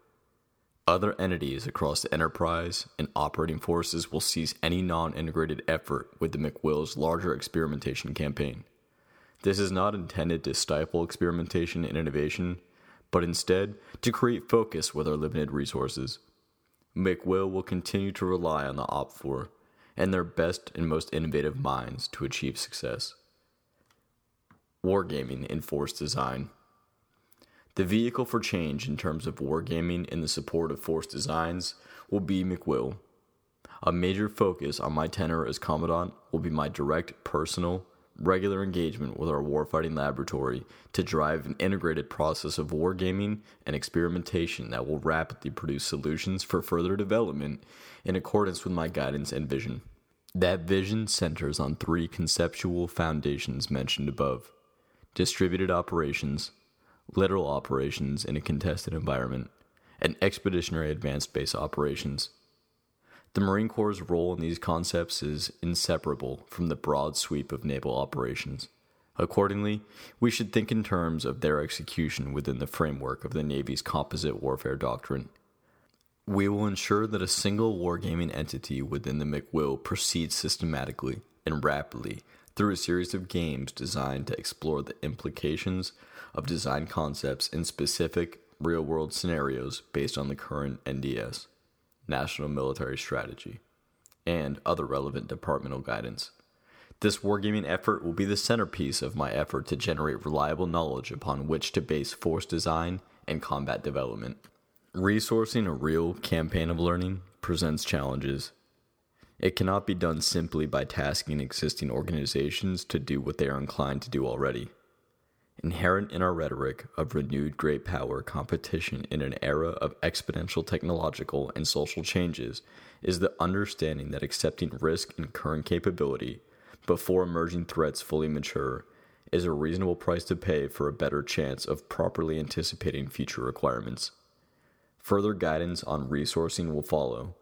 Other entities across the enterprise and operating forces will cease any non-integrated effort with the McWill's larger experimentation campaign. This is not intended to stifle experimentation and innovation, but instead to create focus with our limited resources. McWill will continue to rely on the Op four and their best and most innovative minds to achieve success. Wargaming in force design. The vehicle for change in terms of wargaming and the support of force designs will be McWill. A major focus on my tenure as Commandant will be my direct, personal, regular engagement with our Warfighting Laboratory to drive an integrated process of wargaming and experimentation that will rapidly produce solutions for further development in accordance with my guidance and vision. That vision centers on three conceptual foundations mentioned above: distributed operations, lateral operations in a contested environment, and expeditionary advanced base operations. The Marine Corps' role in these concepts is inseparable from the broad sweep of naval operations. Accordingly, we should think in terms of their execution within the framework of the Navy's composite warfare doctrine. We will ensure that a single wargaming entity within the McWill proceeds systematically and rapidly through a series of games designed to explore the implications of design concepts in specific real-world scenarios based on the current N D S, National Military Strategy, and other relevant departmental guidance. This wargaming effort will be the centerpiece of my effort to generate reliable knowledge upon which to base force design and combat development. Resourcing a real campaign of learning presents challenges. It cannot be done simply by tasking existing organizations to do what they are inclined to do already. Inherent in our rhetoric of renewed great power competition in an era of exponential technological and social changes is the understanding that accepting risk and current capability before emerging threats fully mature is a reasonable price to pay for a better chance of properly anticipating future requirements. Further guidance on resourcing will follow,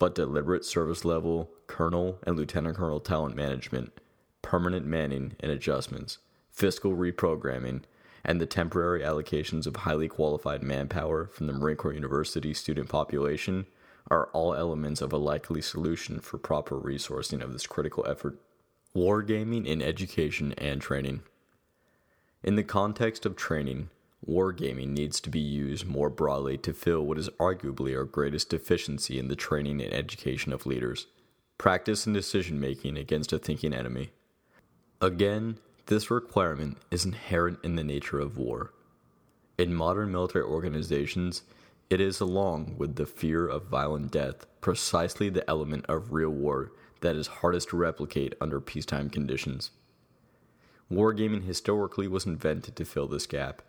but deliberate service level, colonel and lieutenant colonel talent management, permanent manning and adjustments, fiscal reprogramming, and the temporary allocations of highly qualified manpower from the Marine Corps University student population are all elements of a likely solution for proper resourcing of this critical effort. Wargaming in education and training. In the context of training, wargaming needs to be used more broadly to fill what is arguably our greatest deficiency in the training and education of leaders: practice and decision-making against a thinking enemy. Again, this requirement is inherent in the nature of war. In modern military organizations, it is, along with the fear of violent death, precisely the element of real war that is hardest to replicate under peacetime conditions. Wargaming historically was invented to fill this gap,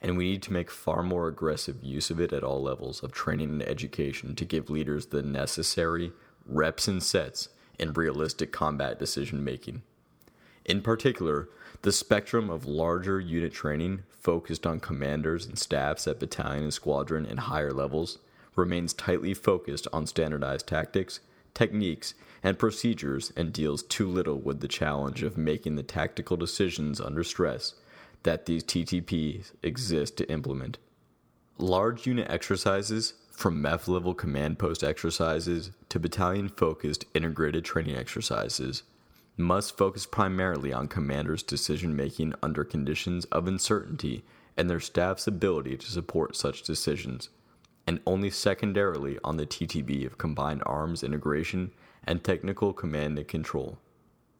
and we need to make far more aggressive use of it at all levels of training and education to give leaders the necessary reps and sets in realistic combat decision-making. In particular, the spectrum of larger unit training focused on commanders and staffs at battalion and squadron and higher levels remains tightly focused on standardized tactics, techniques, and procedures, and deals too little with the challenge of making the tactical decisions under stress that these T T Ps exist to implement. Large unit exercises, from M E F-level command post exercises to battalion-focused integrated training exercises, must focus primarily on commanders' decision-making under conditions of uncertainty and their staff's ability to support such decisions, and only secondarily on the T T B of combined arms integration and technical command and control.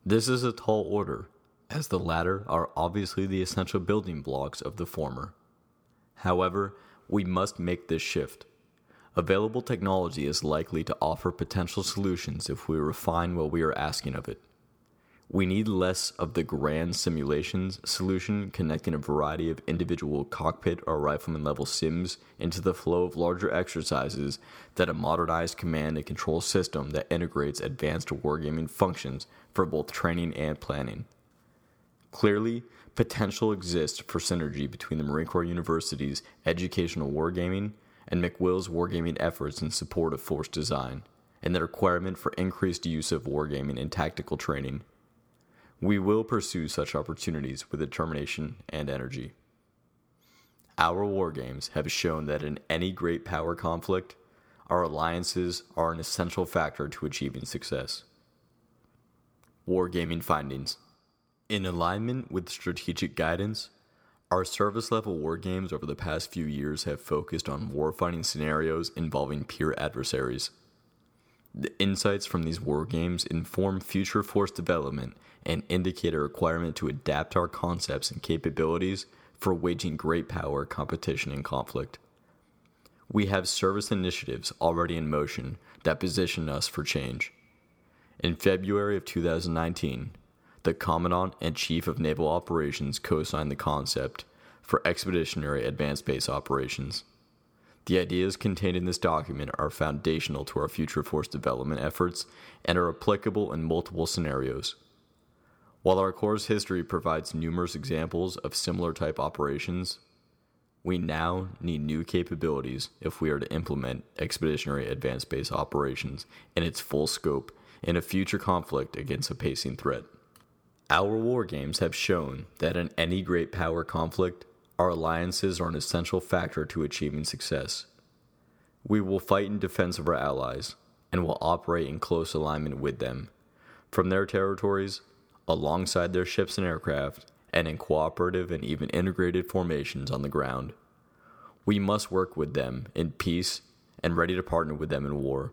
This is a tall order, as the latter are obviously the essential building blocks of the former. However, we must make this shift. Available technology is likely to offer potential solutions if we refine what we are asking of it. We need less of the grand simulations solution connecting a variety of individual cockpit or rifleman-level sims into the flow of larger exercises that a modernized command and control system that integrates advanced wargaming functions for both training and planning. Clearly, potential exists for synergy between the Marine Corps University's educational wargaming and McWill's wargaming efforts in support of force design, and the requirement for increased use of wargaming in tactical training. We will pursue such opportunities with determination and energy. Our war games have shown that in any great power conflict, our alliances are an essential factor to achieving success. Wargaming findings. In alignment with strategic guidance, our service-level war games over the past few years have focused on warfighting scenarios involving peer adversaries. The insights from these war games inform future force development and indicate a requirement to adapt our concepts and capabilities for waging great power, competition, and conflict. We have service initiatives already in motion that position us for change. In February of two thousand nineteen, the Commandant and Chief of Naval Operations co-signed the concept for Expeditionary Advanced Base Operations. The ideas contained in this document are foundational to our future force development efforts and are applicable in multiple scenarios. While our Corps' history provides numerous examples of similar type operations, we now need new capabilities if we are to implement Expeditionary Advanced Base Operations in its full scope in a future conflict against a pacing threat. Our war games have shown that in any great power conflict, our alliances are an essential factor to achieving success. We will fight in defense of our allies and will operate in close alignment with them, from their territories, alongside their ships and aircraft, and in cooperative and even integrated formations on the ground. We must work with them in peace and ready to partner with them in war.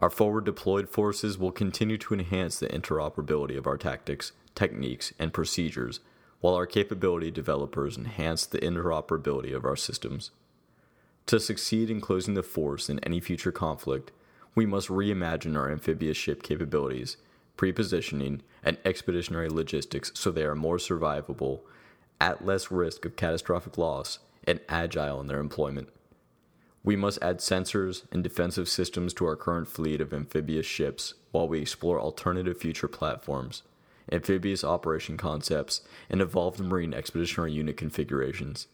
Our forward deployed forces will continue to enhance the interoperability of our tactics, techniques, and procedures, while our capability developers enhance the interoperability of our systems. To succeed in closing the force in any future conflict, we must reimagine our amphibious ship capabilities, prepositioning, and expeditionary logistics so they are more survivable, at less risk of catastrophic loss, and agile in their employment. We must add sensors and defensive systems to our current fleet of amphibious ships while we explore alternative future platforms, amphibious operation concepts, and evolved marine expeditionary unit configurations.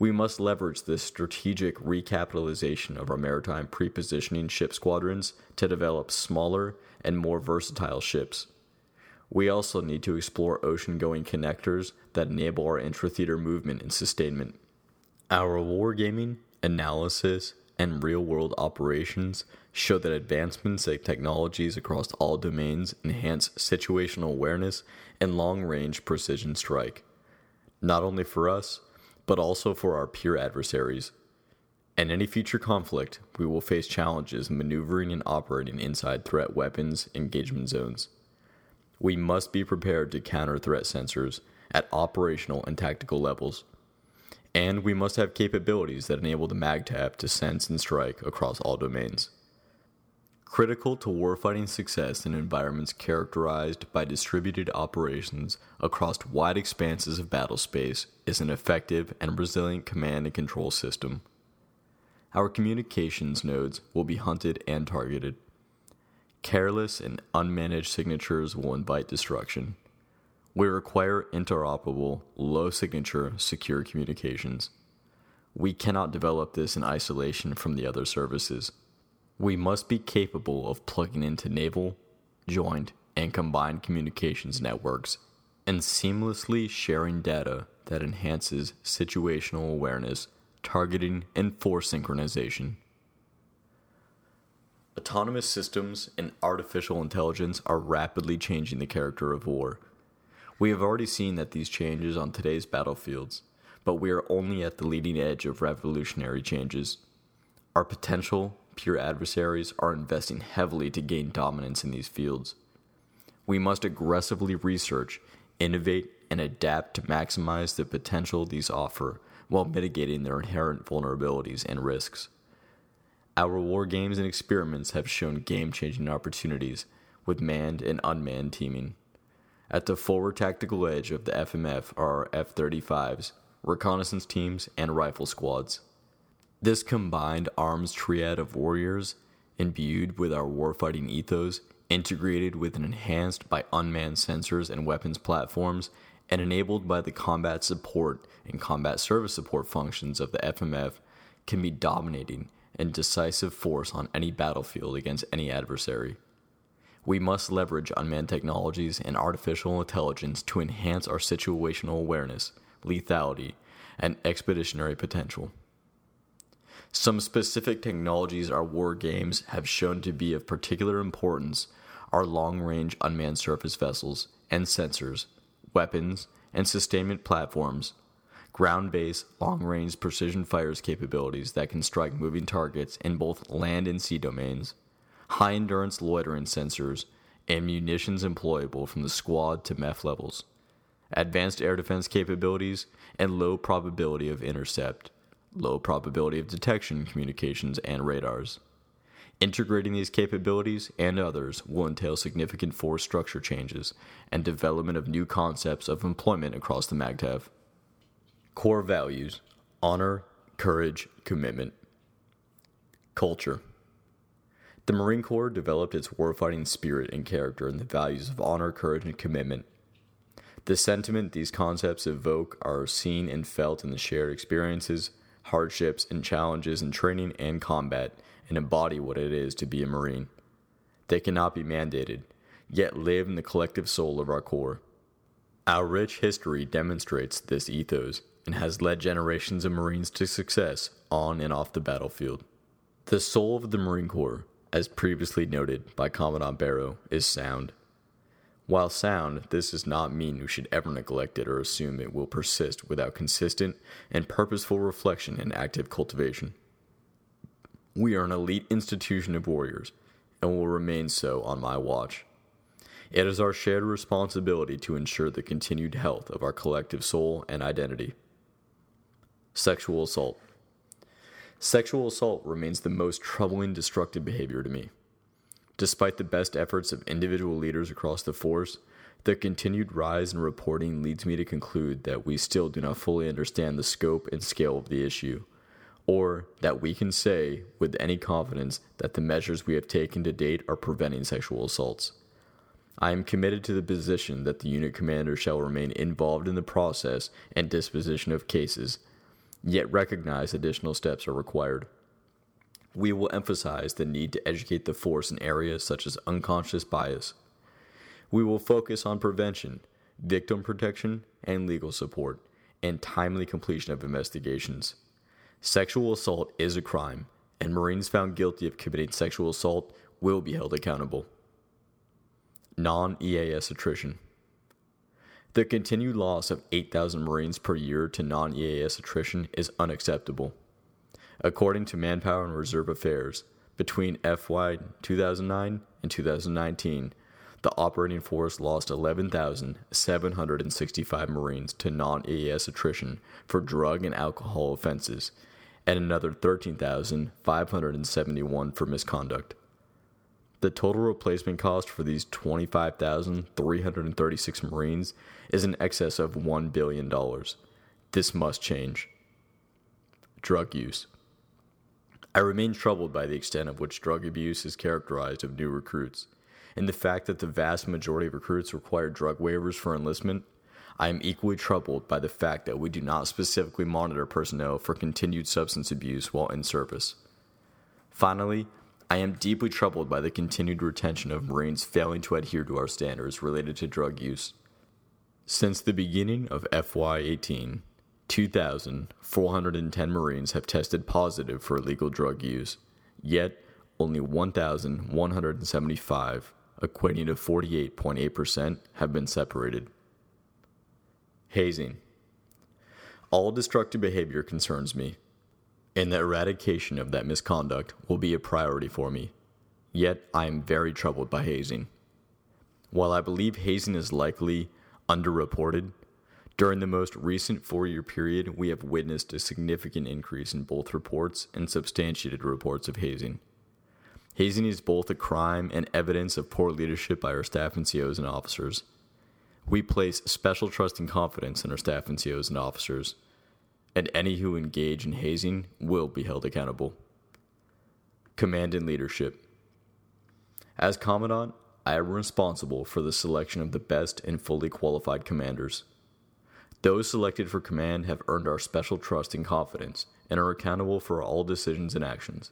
We must leverage this strategic recapitalization of our maritime prepositioning ship squadrons to develop smaller and more versatile ships. We also need to explore ocean-going connectors that enable our intra-theater movement and sustainment. Our wargaming, analysis, and real-world operations show that advancements in technologies across all domains enhance situational awareness and long-range precision strike, not only for us, but also for our peer adversaries. In any future conflict, we will face challenges maneuvering and operating inside threat weapons engagement zones. We must be prepared to counter threat sensors at operational and tactical levels. And we must have capabilities that enable the MAGTAP to sense and strike across all domains. Critical to warfighting success in environments characterized by distributed operations across wide expanses of battle space is an effective and resilient command and control system. Our communications nodes will be hunted and targeted. Careless and unmanaged signatures will invite destruction. We require interoperable, low-signature, secure communications. We cannot develop this in isolation from the other services. We must be capable of plugging into naval, joint, and combined communications networks and seamlessly sharing data that enhances situational awareness, targeting, and force synchronization. Autonomous systems and artificial intelligence are rapidly changing the character of war. We have already seen that these changes on today's battlefields, but we are only at the leading edge of revolutionary changes. Our potential peer adversaries are investing heavily to gain dominance in these fields. We must aggressively research, innovate, and adapt to maximize the potential these offer while mitigating their inherent vulnerabilities and risks. Our war games and experiments have shown game-changing opportunities with manned and unmanned teaming. At the forward tactical edge of the F M F are our F thirty-fives, reconnaissance teams, and rifle squads. This combined arms triad of warriors, imbued with our warfighting ethos, integrated with and enhanced by unmanned sensors and weapons platforms, and enabled by the combat support and combat service support functions of the F M F, can be dominating and decisive force on any battlefield against any adversary. We must leverage unmanned technologies and artificial intelligence to enhance our situational awareness, lethality, and expeditionary potential. Some specific technologies our war games have shown to be of particular importance are long-range unmanned surface vessels and sensors, weapons and sustainment platforms, ground-based long-range precision fires capabilities that can strike moving targets in both land and sea domains, high-endurance loitering sensors, and munitions employable from the squad to M E F levels, advanced air defense capabilities, and low probability of intercept, low probability of detection communications and radars. Integrating these capabilities and others will entail significant force structure changes and development of new concepts of employment across the MAGTAF. Core values: honor, courage, commitment. Culture. The Marine Corps developed its warfighting spirit and character in the values of honor, courage, and commitment. The sentiment these concepts evoke are seen and felt in the shared experiences, hardships, and challenges in training and combat, and embody what it is to be a Marine. They cannot be mandated, yet live in the collective soul of our Corps. Our rich history demonstrates this ethos and has led generations of Marines to success on and off the battlefield. The soul of the Marine Corps, as previously noted by Commandant Barrow, is sound. While sound, this does not mean we should ever neglect it or assume it will persist without consistent and purposeful reflection and active cultivation. We are an elite institution of warriors, and will remain so on my watch. It is our shared responsibility to ensure the continued health of our collective soul and identity. Sexual assault. Sexual assault remains the most troubling destructive behavior to me. Despite the best efforts of individual leaders across the force, the continued rise in reporting leads me to conclude that we still do not fully understand the scope and scale of the issue, or that we can say with any confidence that the measures we have taken to date are preventing sexual assaults. I am committed to the position that the unit commander shall remain involved in the process and disposition of cases, yet recognize additional steps are required. We will emphasize the need to educate the force in areas such as unconscious bias. We will focus on prevention, victim protection, and legal support, and timely completion of investigations. Sexual assault is a crime, and Marines found guilty of committing sexual assault will be held accountable. Non-E A S attrition. The continued loss of eight thousand Marines per year to non-E A S attrition is unacceptable. According to Manpower and Reserve Affairs, between F Y two thousand nine and two thousand nineteen, the operating force lost eleven thousand seven hundred sixty-five Marines to non-E A S attrition for drug and alcohol offenses, and another thirteen thousand five hundred seventy-one for misconduct. The total replacement cost for these twenty-five thousand three hundred thirty-six Marines is in excess of one billion dollars. This must change. Drug use. I remain troubled by the extent of which drug abuse is characterized of new recruits, and the fact that the vast majority of recruits require drug waivers for enlistment. I am equally troubled by the fact that we do not specifically monitor personnel for continued substance abuse while in service. Finally, I am deeply troubled by the continued retention of Marines failing to adhere to our standards related to drug use. Since the beginning of F Y eighteen, two thousand four hundred ten Marines have tested positive for illegal drug use, yet only one thousand one hundred seventy-five, equating to forty-eight point eight percent, have been separated. Hazing. All destructive behavior concerns me, and the eradication of that misconduct will be a priority for me, yet I am very troubled by hazing. While I believe hazing is likely underreported, during the most recent four-year period we have witnessed a significant increase in both reports and substantiated reports of hazing. Hazing is both a crime and evidence of poor leadership by our staff and C Os and officers. We place special trust and confidence in our staff and C Os and officers, and any who engage in hazing will be held accountable. Command and leadership. As Commandant, I am responsible for the selection of the best and fully qualified commanders. Those selected for command have earned our special trust and confidence and are accountable for all decisions and actions.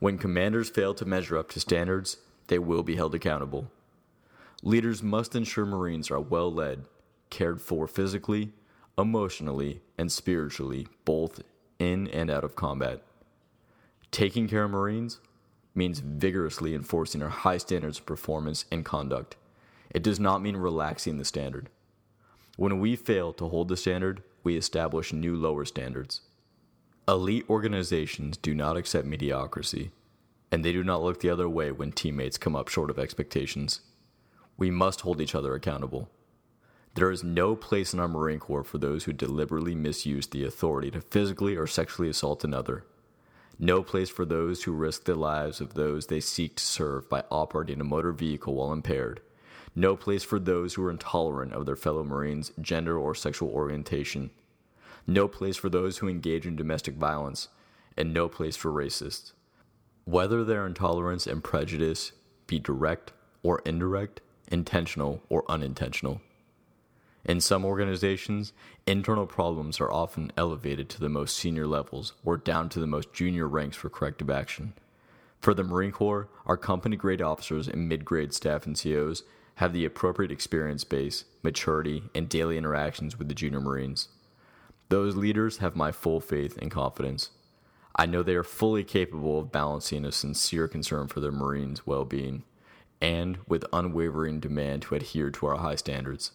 When commanders fail to measure up to standards, they will be held accountable. Leaders must ensure Marines are well led, cared for physically, emotionally, and spiritually, both in and out of combat. Taking care of Marines means vigorously enforcing our high standards of performance and conduct. It does not mean relaxing the standard. When we fail to hold the standard, we establish new lower standards. Elite organizations do not accept mediocrity, and they do not look the other way when teammates come up short of expectations. We must hold each other accountable. There is no place in our Marine Corps for those who deliberately misuse the authority to physically or sexually assault another. No place for those who risk the lives of those they seek to serve by operating a motor vehicle while impaired. No place for those who are intolerant of their fellow Marines' gender or sexual orientation. No place for those who engage in domestic violence, and no place for racists. Whether their intolerance and prejudice be direct or indirect, intentional or unintentional. In some organizations, internal problems are often elevated to the most senior levels or down to the most junior ranks for corrective action. For the Marine Corps, our company-grade officers and mid-grade staff and C Os have the appropriate experience base, maturity, and daily interactions with the junior Marines. Those leaders have my full faith and confidence. I know they are fully capable of balancing a sincere concern for their Marines' well-being and with unwavering demand to adhere to our high standards.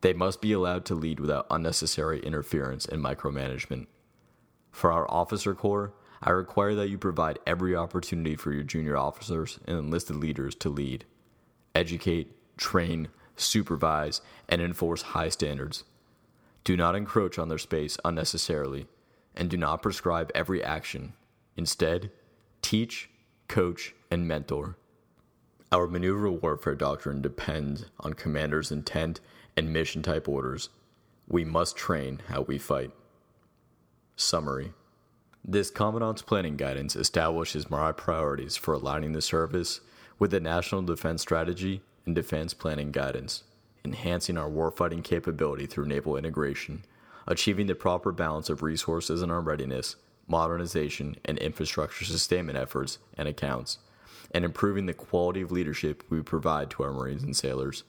They must be allowed to lead without unnecessary interference and micromanagement. For our officer corps, I require that you provide every opportunity for your junior officers and enlisted leaders to lead, educate, train, supervise, and enforce high standards. Do not encroach on their space unnecessarily, and do not prescribe every action. Instead, teach, coach, and mentor. Our maneuver warfare doctrine depends on commander's intent and mission-type orders. We must train how we fight. Summary. This Commandant's planning guidance establishes my priorities for aligning the service with the National Defense Strategy and Defense Planning Guidance, enhancing our warfighting capability through naval integration, achieving the proper balance of resources in our readiness, modernization, and infrastructure sustainment efforts and accounts, and improving the quality of leadership we provide to our Marines and sailors.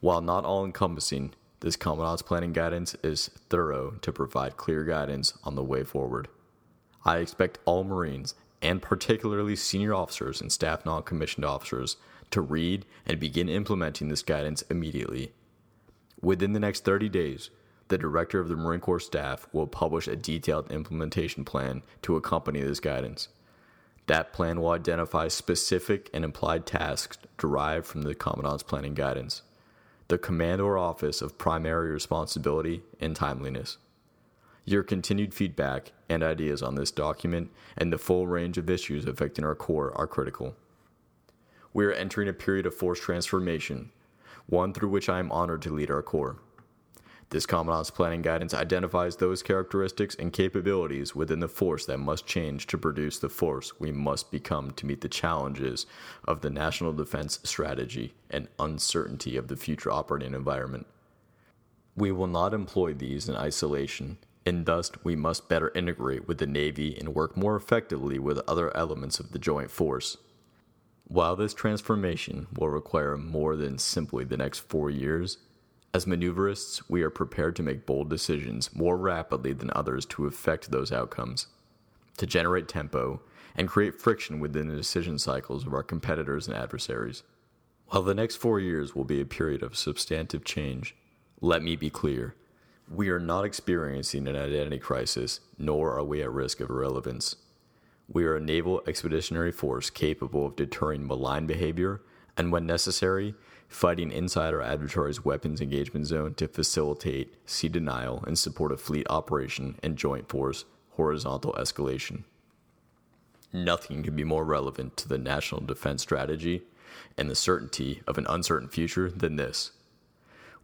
While not all-encompassing, this Commandant's planning guidance is thorough to provide clear guidance on the way forward. I expect all Marines, and particularly senior officers and staff non-commissioned officers, to read and begin implementing this guidance immediately. Within the next thirty days, the Director of the Marine Corps Staff will publish a detailed implementation plan to accompany this guidance. That plan will identify specific and implied tasks derived from the Commandant's planning guidance, the command or office of primary responsibility and timeliness. Your continued feedback and ideas on this document and the full range of issues affecting our Corps are critical. We are entering a period of force transformation, one through which I am honored to lead our Corps. This Commandant's planning guidance identifies those characteristics and capabilities within the force that must change to produce the force we must become to meet the challenges of the national defense strategy and uncertainty of the future operating environment. We will not employ these in isolation, and thus we must better integrate with the Navy and work more effectively with other elements of the joint force. While this transformation will require more than simply the next four years, as maneuverists, we are prepared to make bold decisions more rapidly than others to affect those outcomes, to generate tempo, and create friction within the decision cycles of our competitors and adversaries. While the next four years will be a period of substantive change, let me be clear. We are not experiencing an identity crisis, nor are we at risk of irrelevance. We are a naval expeditionary force capable of deterring malign behavior and, when necessary, fighting inside our adversary's weapons engagement zone to facilitate sea denial in support of fleet operation and joint force horizontal escalation. Nothing can be more relevant to the national defense strategy and the certainty of an uncertain future than this.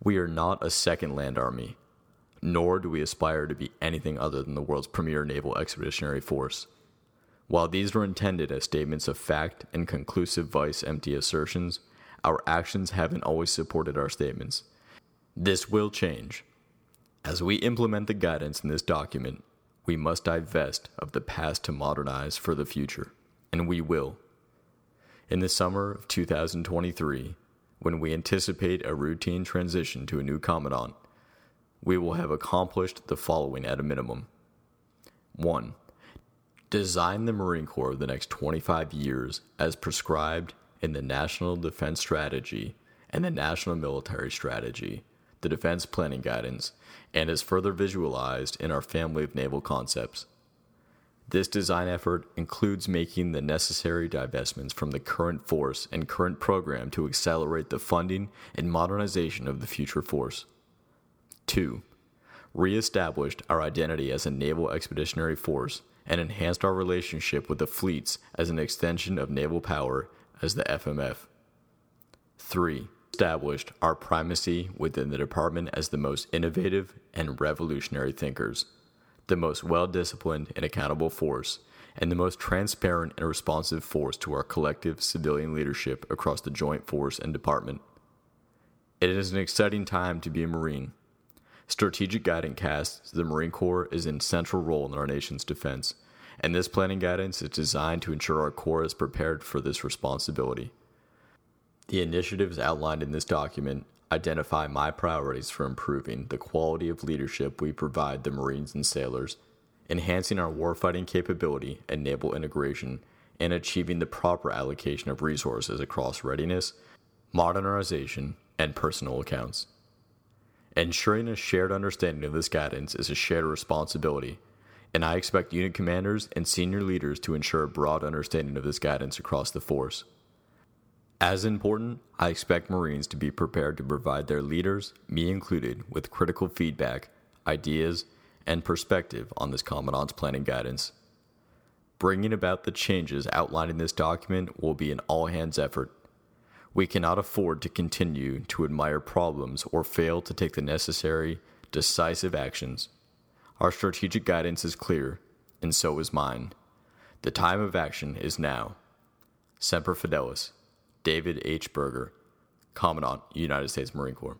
We are not a second land army, nor do we aspire to be anything other than the world's premier naval expeditionary force. While these were intended as statements of fact and conclusive vice-empty assertions, our actions haven't always supported our statements. This will change. As we implement the guidance in this document, we must divest of the past to modernize for the future, and we will. In the summer of two thousand twenty-three, when we anticipate a routine transition to a new commandant, we will have accomplished the following at a minimum. One, design the Marine Corps of the next twenty-five years as prescribed in the National Defense Strategy and the National Military Strategy, the Defense Planning Guidance, and is further visualized in our family of naval concepts. This design effort includes making the necessary divestments from the current force and current program to accelerate the funding and modernization of the future force. Two, reestablished our identity as a naval expeditionary force and enhanced our relationship with the fleets as an extension of naval power as the F M F. Three, established our primacy within the department as the most innovative and revolutionary thinkers, the most well-disciplined and accountable force, and the most transparent and responsive force to our collective civilian leadership across the joint force and department. It is an exciting time to be a Marine. Strategic guidance casts the Marine Corps is in central role in our nation's defense, and this planning guidance is designed to ensure our Corps is prepared for this responsibility. The initiatives outlined in this document identify my priorities for improving the quality of leadership we provide the Marines and sailors, enhancing our warfighting capability and naval integration, and achieving the proper allocation of resources across readiness, modernization, and personnel accounts. Ensuring a shared understanding of this guidance is a shared responsibility, and I expect unit commanders and senior leaders to ensure a broad understanding of this guidance across the force. As important, I expect Marines to be prepared to provide their leaders, me included, with critical feedback, ideas, and perspective on this Commandant's planning guidance. Bringing about the changes outlined in this document will be an all-hands effort. We cannot afford to continue to admire problems or fail to take the necessary, decisive actions. Our strategic guidance is clear, and so is mine. The time of action is now. Semper Fidelis, David H. Berger, Commandant, United States Marine Corps.